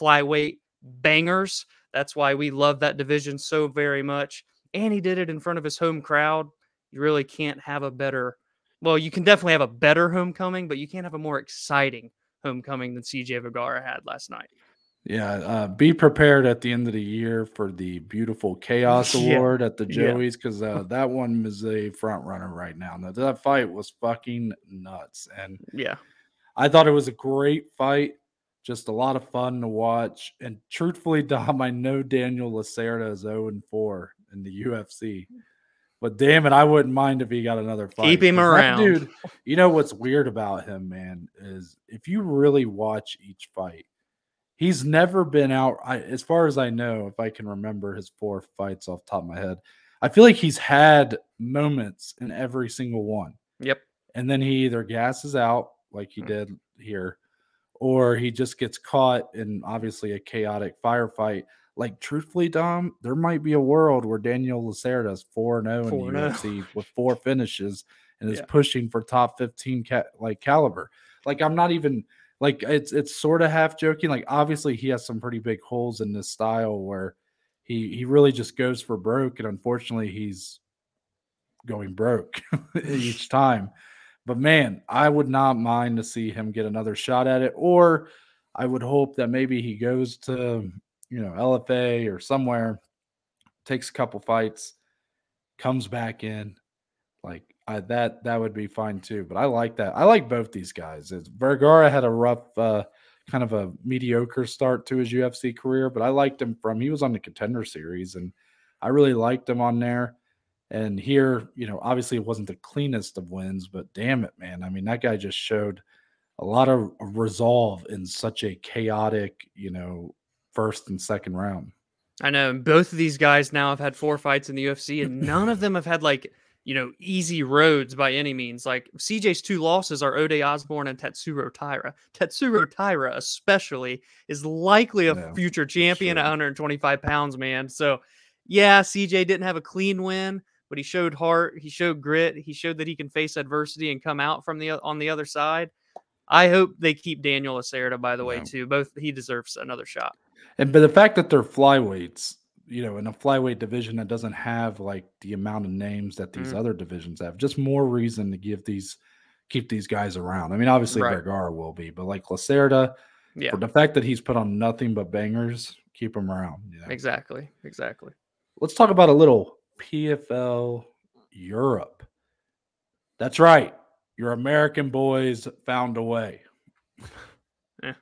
flyweight bangers. That's why we love that division so very much. And he did it in front of his home crowd. You really can't have a better, well, you can definitely have a better homecoming, but you can't have a more exciting homecoming than C J Vergara had last night. Yeah. Uh, be prepared at the end of the year for the Beautiful Chaos yeah. Award at the Joeys, because yeah. uh, that one is a front runner right now. Now, that fight was fucking nuts. And yeah, I thought it was a great fight. Just a lot of fun to watch. And truthfully, Dom, I know Daniel Lacerda is oh and four in the U F C. But damn it, I wouldn't mind if he got another fight. Keep him around. Dude, you know what's weird about him, man, is if you really watch each fight, he's never been out, I, as far as I know, if I can remember his four fights off the top of my head, I feel like he's had moments in every single one. Yep. And then he either gasses out like he mm. did here, or he just gets caught in obviously a chaotic firefight. Like, truthfully, Dom, there might be a world where Daniel Lacerda is four and oh in the U F C with four finishes and is yeah. pushing for top fifteen ca- like caliber. Like, I'm not even like it's it's sort of half joking. Like, obviously, he has some pretty big holes in this style where he he really just goes for broke, and unfortunately, he's going broke each time. But, man, I would not mind to see him get another shot at it, or I would hope that maybe he goes to, you know, L F A or somewhere, takes a couple fights, comes back in. Like, I, that that would be fine, too. But I like that. I like both these guys. It's, Vergara had a rough, uh, kind of a mediocre start to his U F C career, but I liked him from – he was on the Contender Series, and I really liked him on there. And here, you know, obviously it wasn't the cleanest of wins, but damn it, man. I mean, that guy just showed a lot of resolve in such a chaotic, you know, first and second round. I know. Both of these guys now have had four fights in the U F C, and none of them have had, like, you know, easy roads by any means. Like, C J's two losses are Ode Osborne and Tatsuro Taira. Tatsuro Taira especially is likely a yeah, future champion sure. at one twenty-five pounds, man. So, yeah, C J didn't have a clean win, but he showed heart, he showed grit, he showed that he can face adversity and come out from the on the other side. I hope they keep Daniel Lacerda, by the way, yeah. too. Both he deserves another shot. And but the fact that they're flyweights, you know, in a flyweight division that doesn't have like the amount of names that these mm. other divisions have, just more reason to give these keep these guys around. I mean, obviously right. Vergara will be, but like Lacerda, yeah. for the fact that he's put on nothing but bangers, keep him around. You know? Exactly, exactly. Let's talk about a little P F L Europe. That's right. Your American boys found a way. eh.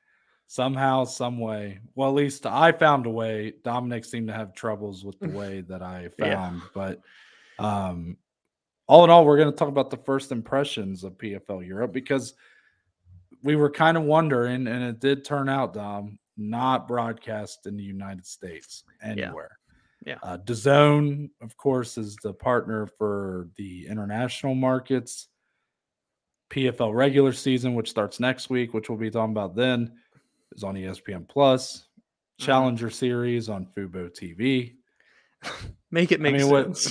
Somehow, some way. Well, at least I found a way. Dominic seemed to have troubles with the way that I found. Yeah. But um, all in all, we're going to talk about the first impressions of P F L Europe, because we were kind of wondering, and it did turn out, Dom, not broadcast in the United States anywhere. Yeah. Yeah, uh, DAZN, of course, is the partner for the international markets. P F L regular season, which starts next week, which we'll be talking about then, is on E S P N Plus. Challenger mm-hmm. Series on Fubo T V. Make it make I mean, sense.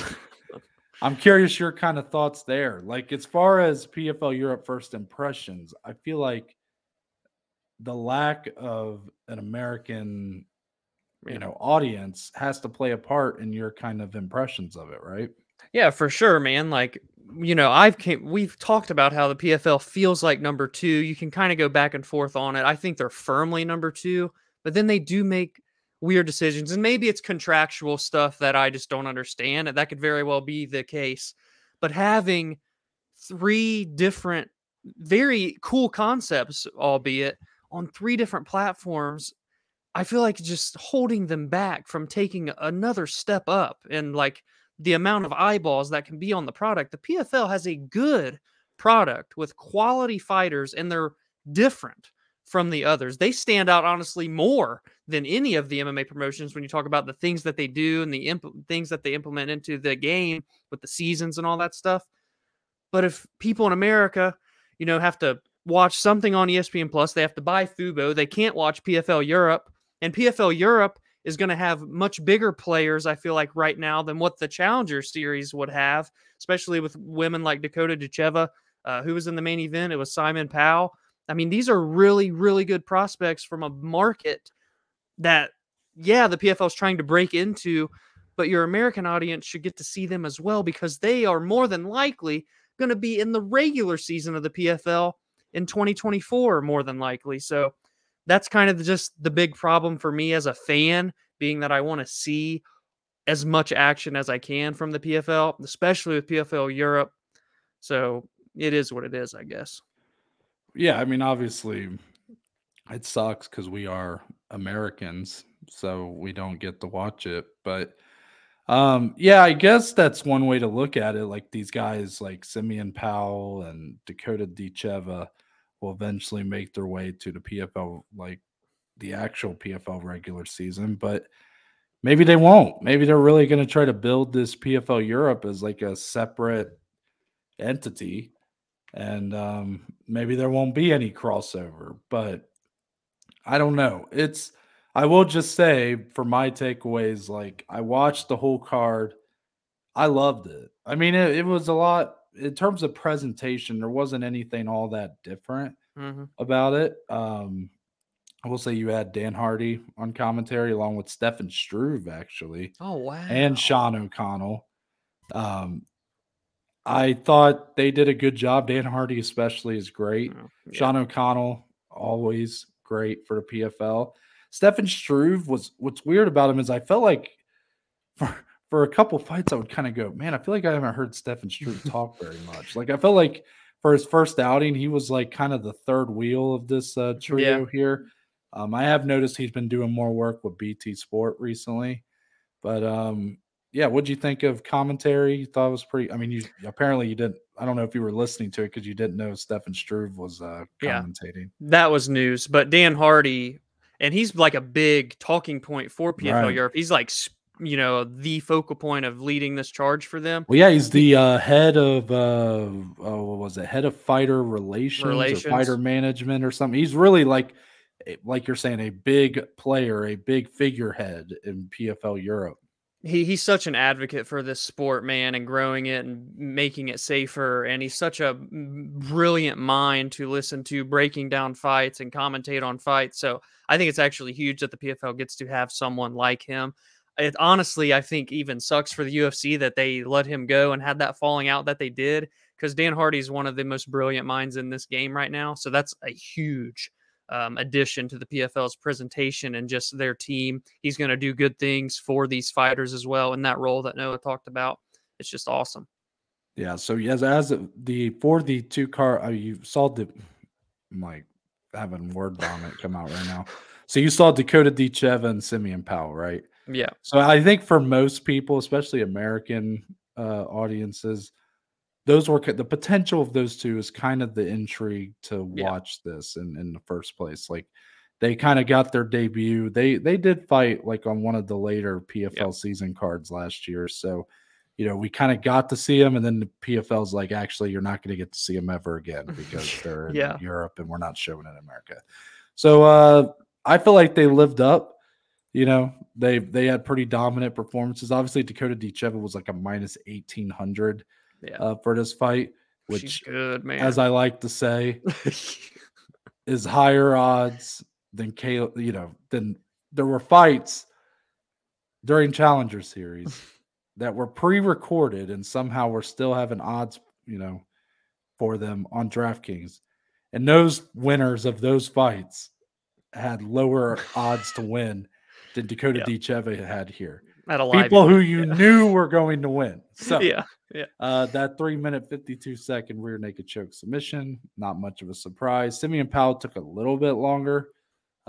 What, I'm curious your kind of thoughts there. Like, as far as P F L Europe first impressions, I feel like the lack of an American you know, audience has to play a part in your kind of impressions of it, right? Yeah, for sure, man. Like, you know, I've came, we've talked about how the P F L feels like number two. You can kind of go back and forth on it. I think they're firmly number two, but then they do make weird decisions, and maybe it's contractual stuff that I just don't understand, and that could very well be the case. but having three different, very cool concepts, albeit on three different platforms, I feel like just holding them back from taking another step up. And like the amount of eyeballs that can be on the product, the P F L has a good product with quality fighters, and they're different from the others. They stand out, honestly, more than any of the M M A promotions when you talk about the things that they do and the imp- things that they implement into the game with the seasons and all that stuff. But if people in America, you know, have to watch something on E S P N Plus, they have to buy Fubo, they can't watch P F L Europe. And P F L Europe is going to have much bigger players, I feel like, right now than what the Challenger Series would have, especially with women like Dakota Ditcheva, uh, who was in the main event. It was Simeon Powell. I mean, these are really, really good prospects from a market that, yeah, the P F L is trying to break into, but your American audience should get to see them as well, because they are more than likely going to be in the regular season of the P F L in twenty twenty-four, more than likely. So that's kind of just the big problem for me as a fan, being that I want to see as much action as I can from the P F L, especially with P F L Europe. So it is what it is, I guess. Yeah, I mean, obviously it sucks because we are Americans, so we don't get to watch it. But um, yeah, I guess that's one way to look at it. Like these guys like Simeon Powell and Dakota Ditcheva will eventually make their way to the P F L, like the actual P F L regular season, but maybe they won't. Maybe they're really going to try to build this P F L Europe as like a separate entity, and um, maybe there won't be any crossover, but I don't know. It's, I will just say for my takeaways, like I watched the whole card. I loved it. I mean, it, it was a lot. In terms of presentation, there wasn't anything all that different mm-hmm. about it. Um, I will say you had Dan Hardy on commentary along with Stefan Struve, actually. Oh, wow. And Sean O'Connell. Um, I thought they did a good job. Dan Hardy especially is great. Oh, yeah. Sean O'Connell, always great for the P F L. Stefan Struve, was, what's weird about him is I felt like for – for a couple fights, I would kind of go, man, I feel like I haven't heard Stefan Struve talk very much. Like, I felt like for his first outing, he was like kind of the third wheel of this uh, trio yeah. here. Um, I have noticed he's been doing more work with B T Sport recently. But, um, yeah, what'd you think of commentary? You thought it was pretty – I mean, you apparently you didn't – I don't know if you were listening to it because you didn't know Stefan Struve was uh, commentating. Yeah, that was news. But Dan Hardy, and he's like a big talking point for P F L right. Europe. He's like – you know, the focal point of leading this charge for them. Well, yeah, he's the uh, head of, uh, oh, what was it? Head of fighter relations, relations. Or fighter management or something. He's really like, like you're saying, a big player, a big figurehead in P F L Europe. He He's such an advocate for this sport, man, and growing it and making it safer. And he's such a brilliant mind to listen to, breaking down fights and commentate on fights. So I think it's actually huge that the P F L gets to have someone like him. It honestly, I think, even sucks for the U F C that they let him go and had that falling out that they did, because Dan Hardy is one of the most brilliant minds in this game right now. So that's a huge um, addition to the P F L's presentation and just their team. He's going to do good things for these fighters as well in that role that Noah talked about. It's just awesome. Yeah. So yes, as the for the two car, uh, you saw the I'm like having word vomit come out right now. So you saw Dakota Ditcheva and Simeon Powell, right? Yeah. So I think for most people, especially American uh, audiences, those were the potential of those two is kind of the intrigue to watch yeah. this in, in the first place. Like they kind of got their debut. They they did fight like on one of the later P F L yeah. season cards last year. So, you know, we kind of got to see them, and then the P F L's like, actually, you're not going to get to see them ever again because they're in yeah. Europe and we're not showing in America. So uh, I feel like they lived up. You know, they they had pretty dominant performances. Obviously, Dakota Ditcheva was like a minus eighteen hundred yeah. uh, for this fight, which, she's good, man. As I like to say, is higher odds than Caleb. You know, than there were fights during Challenger Series that were pre-recorded, and somehow we're still having odds, you know, for them on DraftKings, and those winners of those fights had lower odds to win. Than Dakota yeah. Ditcheva had here. At a live people event. Who you yeah. knew were going to win. So yeah. Yeah. Uh, that three minute fifty-two second rear naked choke submission, not much of a surprise. Simeon Powell took a little bit longer.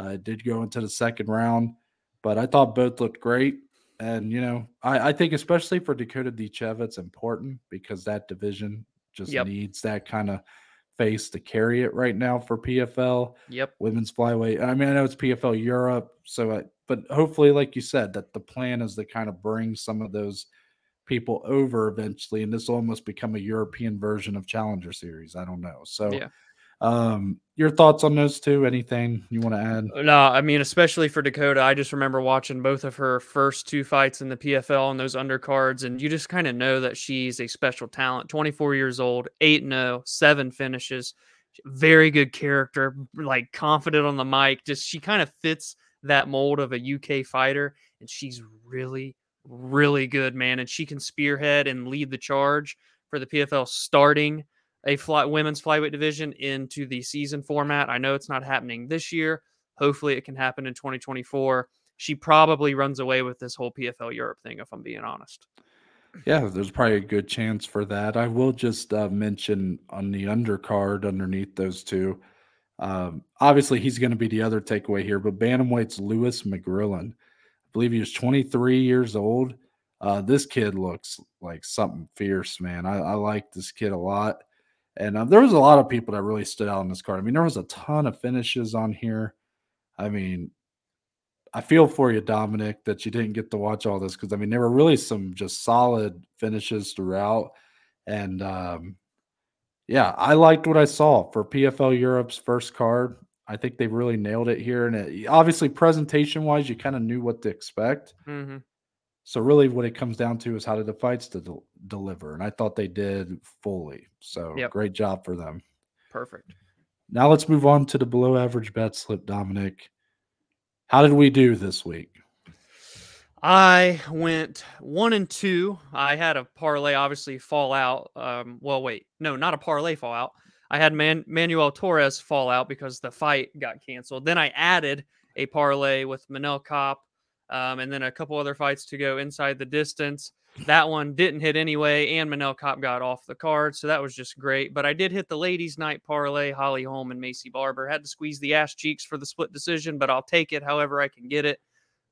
Uh, it did go into the second round, but I thought both looked great. And, you know, I, I think especially for Dakota Ditcheva, it's important because that division just yep. needs that kind of face to carry it right now for P F L. Yep. Women's flyweight. I mean, I know it's P F L Europe, so I, but hopefully, like you said, that the plan is to kind of bring some of those people over eventually, and this will almost become a European version of Challenger Series. I don't know. So yeah. Um, your thoughts on those two? Anything you want to add? No, I mean, especially for Dakota, I just remember watching both of her first two fights in the P F L and those undercards, and you just kind of know that she's a special talent. twenty-four years old, eight and oh, seven finishes, very good character, like confident on the mic. Just she kind of fits that mold of a U K fighter, and she's really, really good, man. And she can spearhead and lead the charge for the P F L starting a fly, women's flyweight division into the season format. I know it's not happening this year. Hopefully it can happen in twenty twenty-four. She probably runs away with this whole P F L Europe thing, if I'm being honest. Yeah, there's probably a good chance for that. I will just uh, mention on the undercard underneath those two, um, obviously he's going to be the other takeaway here, but bantamweight's Lewis McGrillan. I believe he was twenty-three years old. Uh, this kid looks like something fierce, man. I, I like this kid a lot. And um, there was a lot of people that really stood out on this card. I mean, there was a ton of finishes on here. I mean, I feel for you, Dominic, that you didn't get to watch all this because, I mean, there were really some just solid finishes throughout. And, um, yeah, I liked what I saw for P F L Europe's first card. I think they really nailed it here. And it, obviously, presentation-wise, you kind of knew what to expect. Mm-hmm. So really what it comes down to is how did the fights to del deliver? And I thought they did fully. So yep. Great job for them. Perfect. Now let's move on to the below average bet slip, Dominic. How did we do this week? I went one and two. I had a parlay obviously fall out. Um, well, wait, no, not a parlay fallout. I had Man Manuel Torres fall out because the fight got canceled. Then I added a parlay with Manel Kape. Um, and then a couple other fights to go inside the distance. That one didn't hit anyway, and Manel Kape got off the card, so that was just great. But I did hit the ladies' night parlay, Holly Holm and Maycee Barber. Had to squeeze the ass cheeks for the split decision, but I'll take it however I can get it.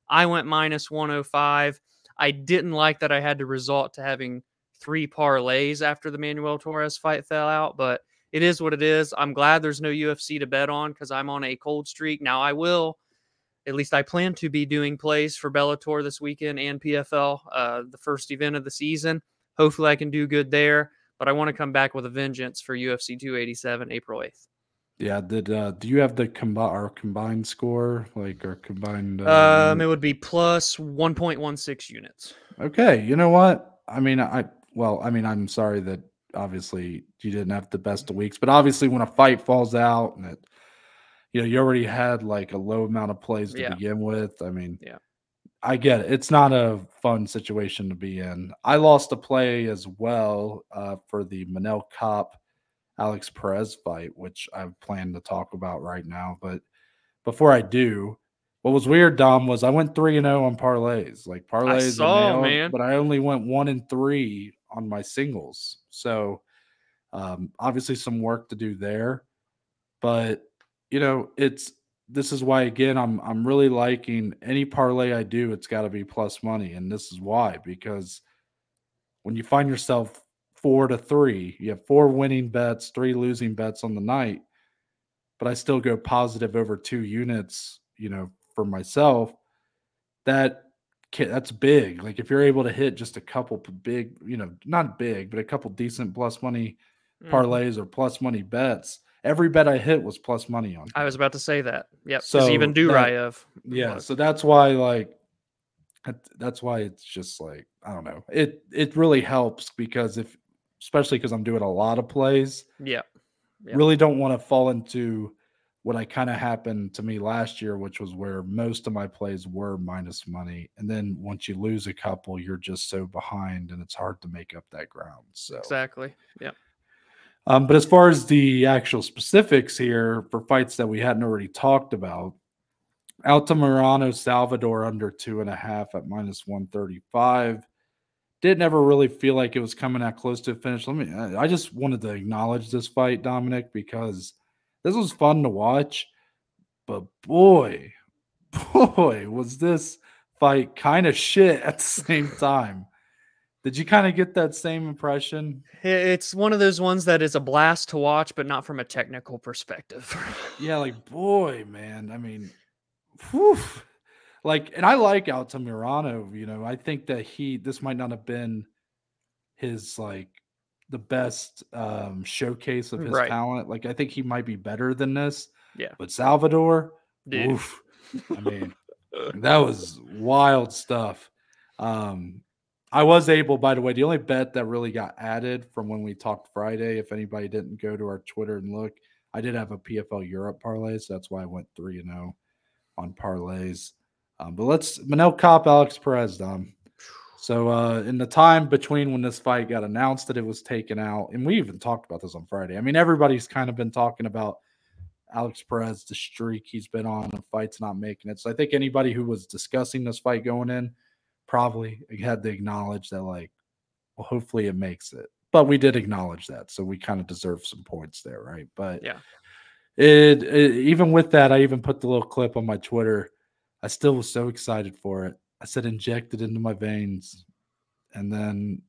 I went minus one oh five. I didn't like that I had to resort to having three parlays after the Manuel Torres fight fell out, but it is what it is. I'm glad there's no U F C to bet on because I'm on a cold streak. Now I will... At least I plan to be doing plays for Bellator this weekend and P F L, uh, the first event of the season. Hopefully I can do good there, but I want to come back with a vengeance for U F C two eighty-seven, April eighth. Yeah. Did, uh, do you have the combi our combined score? Like our combined? Uh, um, it would be plus one point one six units. Okay. You know what? I mean, I, well, I mean, I'm sorry that obviously you didn't have the best of weeks, but obviously when a fight falls out and it, you know, you already had like a low amount of plays to yeah. begin with. I mean, yeah, I get it. It's not a fun situation to be in. I lost a play as well uh, for the Manel Kape Alex Perez fight, which I've planned to talk about right now. But before I do, what was weird, Dom, was I went three and zero on parlays. Like parlays, I saw, nailed, man. But I only went one and three on my singles. So um, obviously, some work to do there, but. You know, it's this is why again I'm I'm really liking any parlay I do. It's got to be plus money, and this is why, because when you find yourself four to three, you have four winning bets, three losing bets on the night, but I still go positive over two units. You know, for myself, that that's big. Like if you're able to hit just a couple big, you know, not big, but a couple decent plus money parlays mm. or plus money bets. Every bet I hit was plus money on. I was about to say that. Yep. So even do right of. Yeah. So that's why, like, that's why it's just like, I don't know. It, it really helps because if, especially because I'm doing a lot of plays. Yeah. Yep. Really don't want to fall into what I kind of happened to me last year, which was where most of my plays were minus money. And then once you lose a couple, you're just so behind and it's hard to make up that ground. So exactly. Yeah. Um, but as far as the actual specifics here for fights that we hadn't already talked about, Altamirano Salvador under two and a half at minus one thirty-five. didn't ever really feel like it was coming that close to a finish. Let me, I just wanted to acknowledge this fight, Dominic, because this was fun to watch. But boy, boy, was this fight kind of shit at the same time. Did you kind of get that same impression? It's one of those ones that is a blast to watch, but not from a technical perspective. Yeah, like, boy, man. I mean, whew. Like, and I like Altamirano, you know. I think that he, this might not have been his, like, the best um, showcase of his right. talent. Like, I think he might be better than this. Yeah. But Salvador, Dude. oof. I mean, that was wild stuff. Um I was able, by the way, the only bet that really got added from when we talked Friday, if anybody didn't go to our Twitter and look, I did have a P F L Europe parlay, so that's why I went three and oh on parlays. Um, but let's, Manel Kape, Alex Perez, Dom. So uh, in the time between when this fight got announced that it was taken out, and we even talked about this on Friday. I mean, everybody's kind of been talking about Alex Perez, the streak he's been on, the fight's not making it. So I think anybody who was discussing this fight going in, probably had to acknowledge that, like, well, hopefully it makes it. But we did acknowledge that, so we kind of deserve some points there, right? But yeah, it, it even with that, I even put the little clip on my Twitter. I still was so excited for it. I said, inject it into my veins, and then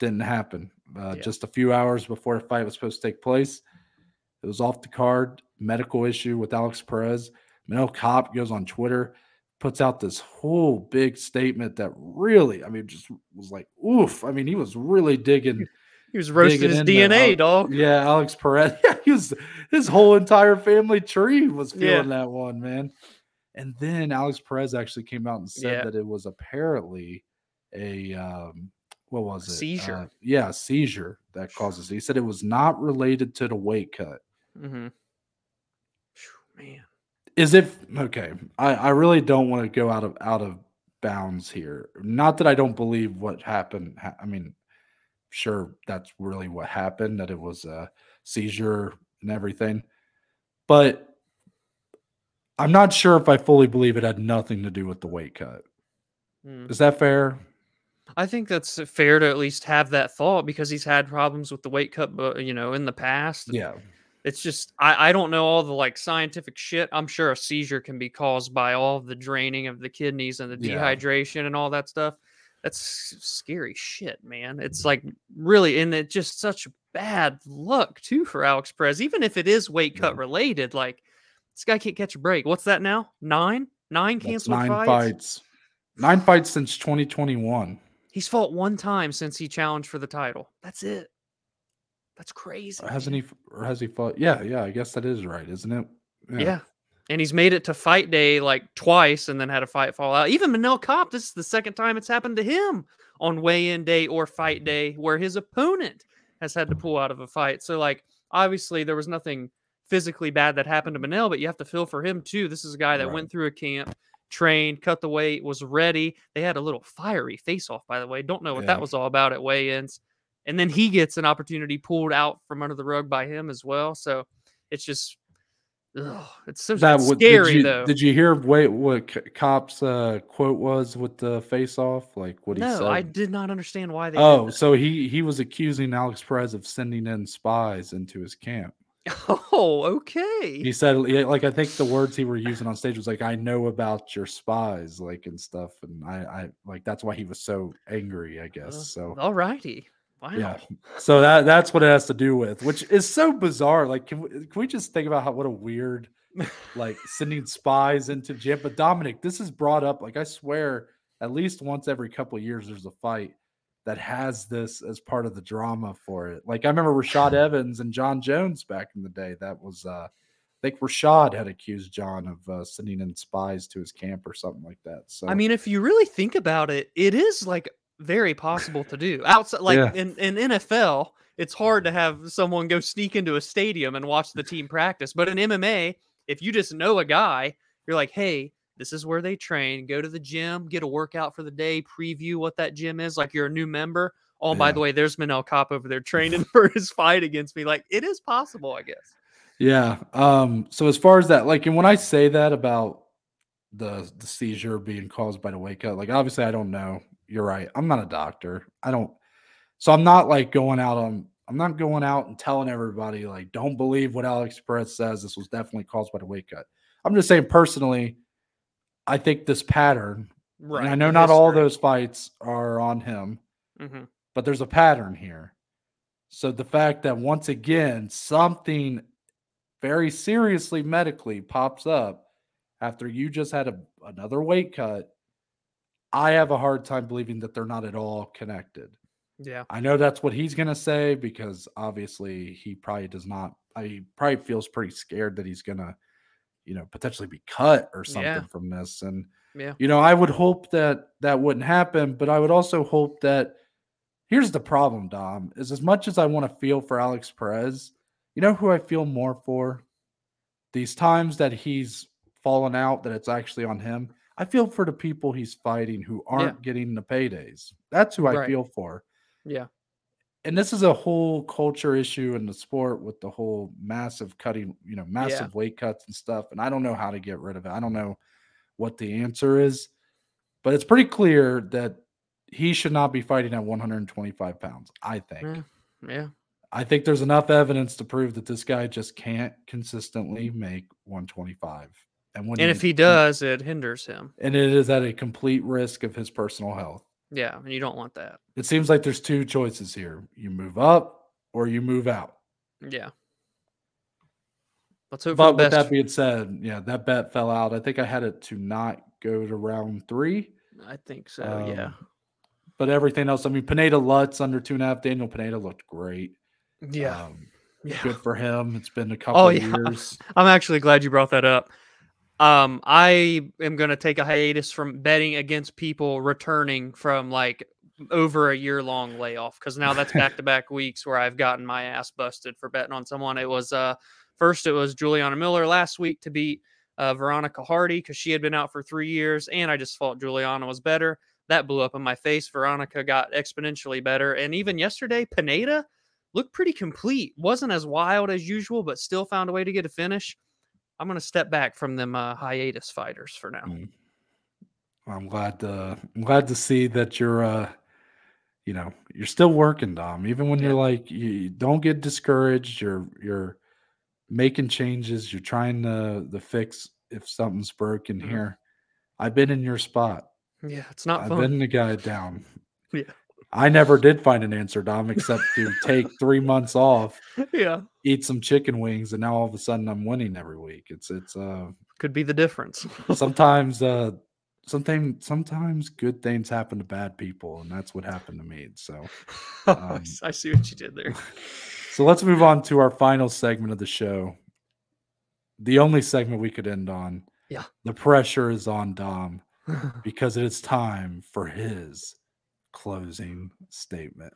didn't happen. Uh, yeah. Just a few hours before the fight was supposed to take place, it was off the card. Medical issue with Alex Perez. Manel Kape goes on Twitter, puts out this whole big statement that really, I mean, just was like, oof. I mean, he was really digging. He was roasting his D N A, dog. Yeah, Alex Perez. He was, his whole entire family tree was feeling yeah. that one, man. And then Alex Perez actually came out and said yeah. that it was apparently a, um, what was it? Seizure. Uh, yeah, a seizure that causes it. He said it was not related to the weight cut. Mm-hmm. Man. Is it okay? I, I really don't want to go out of out of bounds here. Not that I don't believe what happened. I mean, sure, that's really what happened, that it was a seizure and everything. But I'm not sure if I fully believe it had nothing to do with the weight cut. Mm. Is that fair? I think that's fair to at least have that thought, because he's had problems with the weight cut, but, you know, in the past. Yeah. It's just, I, I don't know all the, like, scientific shit. I'm sure a seizure can be caused by all the draining of the kidneys and the dehydration yeah. and all that stuff. That's scary shit, man. It's like really, and it's just such bad luck too for Alex Perez. Even if it is weight cut yeah. related, like, this guy can't catch a break. What's that now? Nine? Nine canceled nine fights? fights? Nine fights since twenty twenty-one. He's fought one time since he challenged for the title. That's it. That's crazy. Hasn't he, or has he fought? Yeah, yeah, I guess that is right, isn't it? Yeah. yeah. And he's made it to fight day like twice and then had a fight fall out. Even Manel Kape, this is the second time it's happened to him on weigh-in day or fight day where his opponent has had to pull out of a fight. So, like, obviously there was nothing physically bad that happened to Manel, but you have to feel for him too. This is a guy that right. went through a camp, trained, cut the weight, was ready. They had a little fiery face-off, by the way. Don't know what yeah. that was all about at weigh-ins. And then he gets an opportunity pulled out from under the rug by him as well. So it's just, ugh, it's so that, scary did you, though. Did you hear wait, what Kape's uh, quote was with the face-off? Like what no, he said? No, I did not understand why they Oh, did so he, he was accusing Alex Perez of sending in spies into his camp. Oh, okay. He said, like, I think the words he were using on stage was like, I know about your spies, like, and stuff. And I, I like, that's why he was so angry, I guess. Uh, so all righty. Wow. Yeah, so that that's what it has to do with, which is so bizarre. Like, can we, can we just think about how what a weird, like, sending spies into gym? But Dominic, this is brought up. Like, I swear, at least once every couple of years, there's a fight that has this as part of the drama for it. Like, I remember Rashad Evans and John Jones back in the day. That was, uh, I think Rashad had accused John of uh, sending in spies to his camp or something like that. So, I mean, if you really think about it, it is like. Very possible to do outside, like yeah. in, in N F L, it's hard to have someone go sneak into a stadium and watch the team practice. But in M M A, if you just know a guy, you're like, hey, this is where they train. Go to the gym, get a workout for the day, preview what that gym is. Like, you're a new member. Oh, yeah. By the way, there's Manel Kape over there training for his fight against me. Like, it is possible, I guess. Yeah. Um, so as far as that, like, and when I say that about the the seizure being caused by the wake up, like, obviously I don't know. you're right. I'm not a doctor. I don't. So I'm not like going out on, I'm not going out and telling everybody like, don't believe what Alex Perez says. This was definitely caused by the weight cut. I'm just saying personally, I think this pattern, right. And I know not all those fights are on him, mm-hmm. but there's a pattern here. So the fact that once again, something very seriously medically pops up after you just had a, another weight cut, I have a hard time believing that they're not at all connected. Yeah. I know that's what he's going to say because obviously he probably does not, I, he probably feels pretty scared that he's going to, you know, potentially be cut or something yeah. from this. And, yeah. you know, I would hope that that wouldn't happen, but I would also hope that here's the problem, Dom, is as much as I want to feel for Alex Perez, you know who I feel more for? These times that he's fallen out, that it's actually on him. I feel for the people he's fighting who aren't yeah. getting the paydays. That's who I right. feel for. Yeah. And this is a whole culture issue in the sport with the whole massive cutting, you know, massive yeah. weight cuts and stuff. And I don't know how to get rid of it. I don't know what the answer is, but it's pretty clear that he should not be fighting at one hundred twenty-five pounds. I think. Yeah. yeah. I think there's enough evidence to prove that this guy just can't consistently make one twenty-five. And, when and he, if he does, it hinders him. And it is at a complete risk of his personal health. Yeah, and you don't want that. It seems like there's two choices here. You move up or you move out. Yeah. Let's hope but for the best. With that being said, yeah, that bet fell out. I think I had it to not go to round three. I think so, um, yeah. But everything else, I mean, Pineda Lutz under two and a half. Daniel Pineda looked great. Yeah. Um, yeah. Good for him. It's been a couple oh, of yeah. years. I'm actually glad you brought that up. Um, I am going to take a hiatus from betting against people returning from like over a year long layoff. Cause now that's back to back weeks where I've gotten my ass busted for betting on someone. It was, uh, first it was Juliana Miller last week to beat, uh, Veronica Hardy. Cause she had been out for three years and I just thought Juliana was better. That blew up in my face. Veronica got exponentially better. And even yesterday, Pineda looked pretty complete. Wasn't as wild as usual, but still found a way to get a finish. I'm going to step back from them uh, hiatus fighters for now. I'm glad to, I'm glad to see that you're, uh, you know, you're still working, Dom, even when yeah. you're like, you don't get discouraged. You're, you're making changes. You're trying to, to fix if something's broken mm-hmm. here. I've been in your spot. Yeah. It's not I've fun. I've been the guy down. yeah. I never did find an answer, Dom, except to take three months off, yeah, eat some chicken wings, and now all of a sudden I'm winning every week. It's it's uh could be the difference. sometimes uh sometimes sometimes good things happen to bad people, and that's what happened to me. So um, I see what you did there. So let's move on to our final segment of the show. The only segment we could end on. Yeah. The pressure is on Dom because it is time for his closing statement.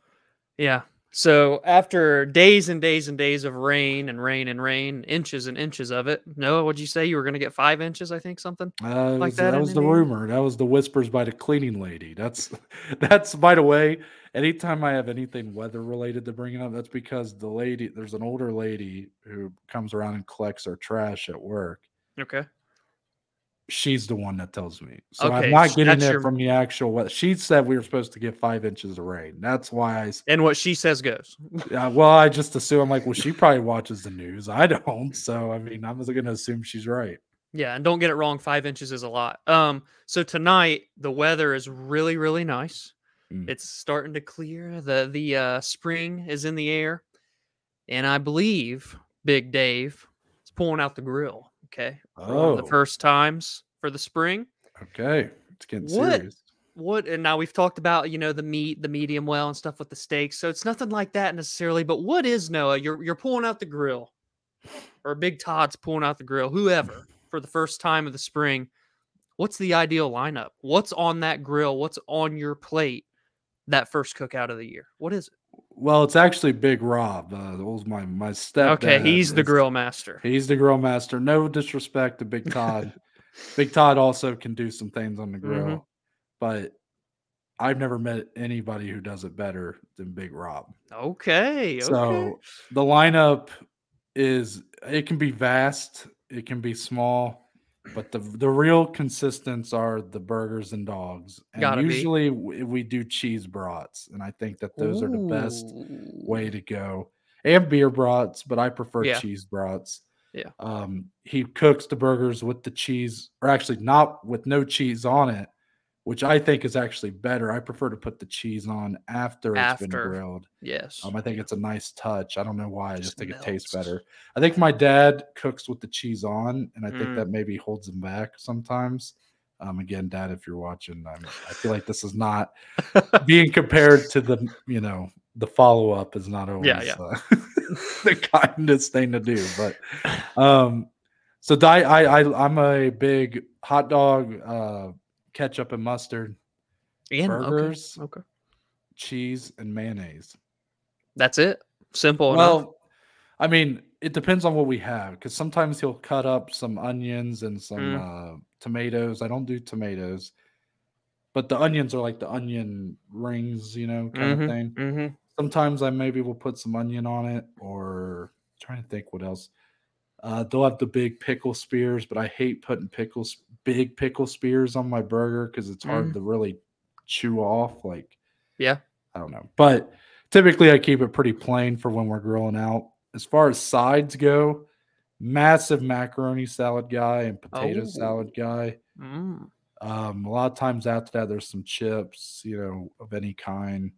Yeah. So after days and days and days of rain and rain and rain, inches and inches of it. Noah, what'd you say? You were going to get five inches, I think, something uh, like was, that. That was the rumor. That was the whispers by the cleaning lady. That's, that's by the way, anytime I have anything weather related to bringing up, that's because the lady, there's an older lady who comes around and collects our trash at work. Okay. She's the one that tells me. So okay, I'm not getting it your... from the actual weather. She said we were supposed to get five inches of rain. That's why I... And what she says goes. Yeah, well, I just assume. I'm like, well, she probably watches the news. I don't. So, I mean, I'm going to assume she's right. Yeah, and don't get it wrong. Five inches is a lot. Um. So tonight, the weather is really, really nice. Mm. It's starting to clear. The, the uh, spring is in the air. And I believe Big Dave is pulling out the grill. Okay. Oh, one of the first times for the spring. Okay. It's getting what, serious. What? And now we've talked about, you know, the meat, the medium well and stuff with the steaks. So it's nothing like that necessarily, but what is Noah? You're, you're pulling out the grill or Big Todd's pulling out the grill, whoever, for the first time of the spring. What's the ideal lineup? What's on that grill? What's on your plate? That first cookout of the year. What is it? Well, it's actually Big Rob. Uh, that was my my stepdad. Okay, he's the grill master. He's the grill master. No disrespect to Big Todd. Big Todd also can do some things on the grill, mm-hmm. but I've never met anybody who does it better than Big Rob. Okay, so okay. the lineup is it can be vast, it can be small, But the the real consistents are the burgers and dogs. And Gotta usually be. we do cheese brats, and I think that those Ooh. are the best way to go. And beer brats, but I prefer yeah. cheese brats. Yeah. Um, he cooks the burgers with the cheese, or actually not with no cheese on it, which I think is actually better. I prefer to put the cheese on after, after. it's been grilled. Yes. Um, I think it's a nice touch. I don't know why. I just, just think melts. It tastes better. I think my dad cooks with the cheese on, and I mm. think that maybe holds him back sometimes. Um, again, Dad, if you're watching, I'm, I feel like this is not being compared to the, you know, the follow-up is not always yeah, yeah. Uh, the kindest thing to do. But um, so I, I, I'm a big hot dog, uh, ketchup and mustard, and burgers, okay, okay. cheese, and mayonnaise. That's it? Simple well, enough? I mean, it depends on what we have, because sometimes he'll cut up some onions and some mm. uh, tomatoes. I don't do tomatoes, but the onions are like the onion rings, you know, kind mm-hmm, of thing. Mm-hmm. Sometimes I maybe will put some onion on it, or I'm trying to think what else. Uh, they'll have the big pickle spears, but I hate putting pickles, big pickle spears on my burger because it's hard mm. to really chew off. Like, yeah, I don't know. But typically I keep it pretty plain for when we're grilling out. As far as sides go, massive macaroni salad guy and potato oh. salad guy. Mm. Um, a lot of times after that, there's some chips, you know, of any kind.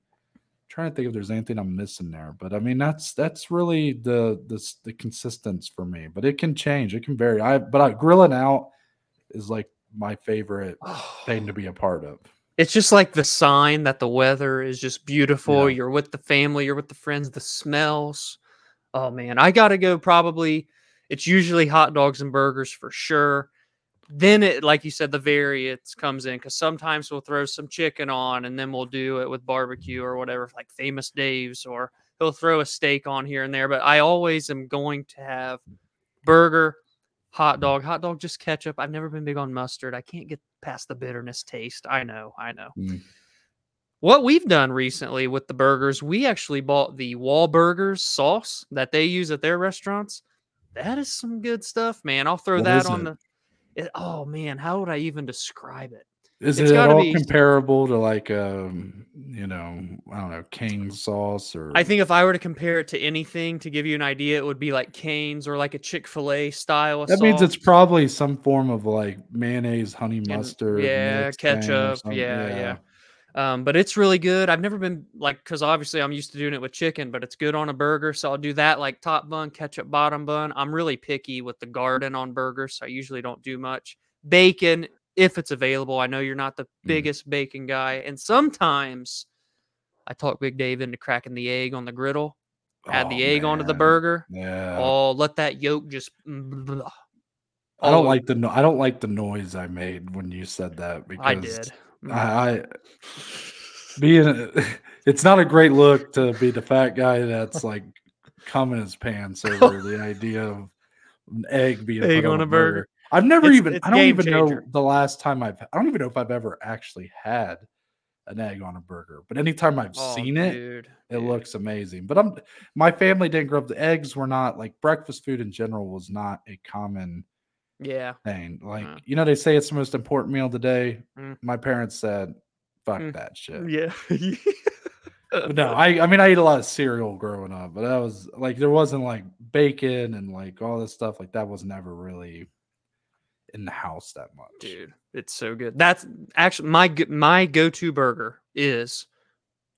Trying to think if there's anything I'm missing there, but I mean that's that's really the the the consistency for me. But it can change, it can vary. I but I, grilling out is like my favorite oh. thing to be a part of. It's just like the sign that the weather is just beautiful. Yeah. You're with the family, you're with the friends. The smells. Oh man, I gotta go. Probably it's usually hot dogs and burgers for sure. Then it, like you said, the variants comes in because sometimes we'll throw some chicken on, and then we'll do it with barbecue or whatever, like Famous Dave's, or he'll throw a steak on here and there. But I always am going to have burger, hot dog, hot dog, just ketchup. I've never been big on mustard. I can't get past the bitterness taste. I know, I know. Mm. What we've done recently with the burgers, we actually bought the Wahlburgers sauce that they use at their restaurants. That is some good stuff, man. I'll throw what that on it? the. It, oh man, how would I even describe it? Is it's it at all be, comparable to like um, you know, I don't know, cane sauce or? I think if I were to compare it to anything to give you an idea, it would be like Cane's or like a Chick-fil-A style. Of that sauce. Means it's probably some form of like mayonnaise, honey mustard, and, yeah, ketchup, yeah, yeah. yeah. Um, but it's really good. I've never been like because obviously I'm used to doing it with chicken, but it's good on a burger. So I'll do that like top bun, ketchup, bottom bun. I'm really picky with the garden on burgers, so I usually don't do much bacon if it's available. I know you're not the mm. biggest bacon guy, and sometimes I talk Big Dave into cracking the egg on the griddle, add oh, the egg man. onto the burger. Yeah, oh, let that yolk just. Blah, I don't over. like the no- I don't like the noise I made when you said that because I did. I, I being a, it's not a great look to be the fat guy that's like coming his pants over the idea of an egg being egg on a burger. burger. I've never it's, even it's I don't even changer. know the last time I've I don't even know if I've ever actually had an egg on a burger, but anytime I've oh, seen it, dude, it dude. looks amazing. But I'm my family didn't grow up. The eggs were not like breakfast food in general was not a common. Yeah. Thing. Like, uh, you know, they say it's the most important meal of the day. Mm. My parents said, fuck mm. that shit. Yeah. But no, I, I mean, I ate a lot of cereal growing up, but that was like, there wasn't like bacon and like all this stuff. Like that was never really in the house that much. Dude, it's so good. That's actually my, my go-to burger is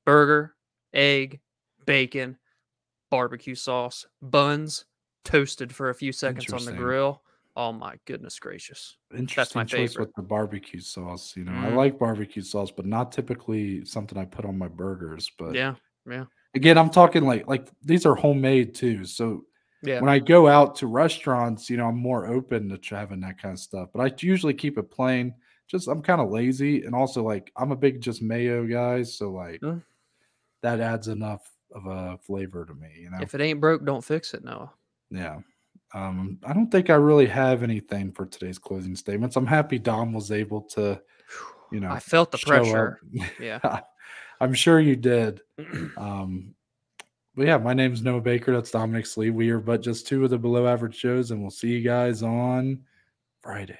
burger, egg, bacon, barbecue sauce, buns, toasted for a few seconds on the grill. Oh my goodness gracious! Interesting That's my choice favorite. With the barbecue sauce. You know, mm. I like barbecue sauce, but not typically something I put on my burgers. But yeah, yeah. Again, I'm talking like like these are homemade too. So yeah. when I go out to restaurants, you know, I'm more open to having that kind of stuff. But I usually keep it plain. Just I'm kind of lazy, and also like I'm a big just mayo guy. So like mm. that adds enough of a flavor to me. You know, if it ain't broke, don't fix it, Noah. Yeah. Um, I don't think I really have anything for today's closing statements. I'm happy Dom was able to, you know, I felt the pressure. Yeah, I'm sure you did. Um, but yeah, my name's Noah Baker. That's Dominic Slee. We are but just two of the below average shows, and we'll see you guys on Friday.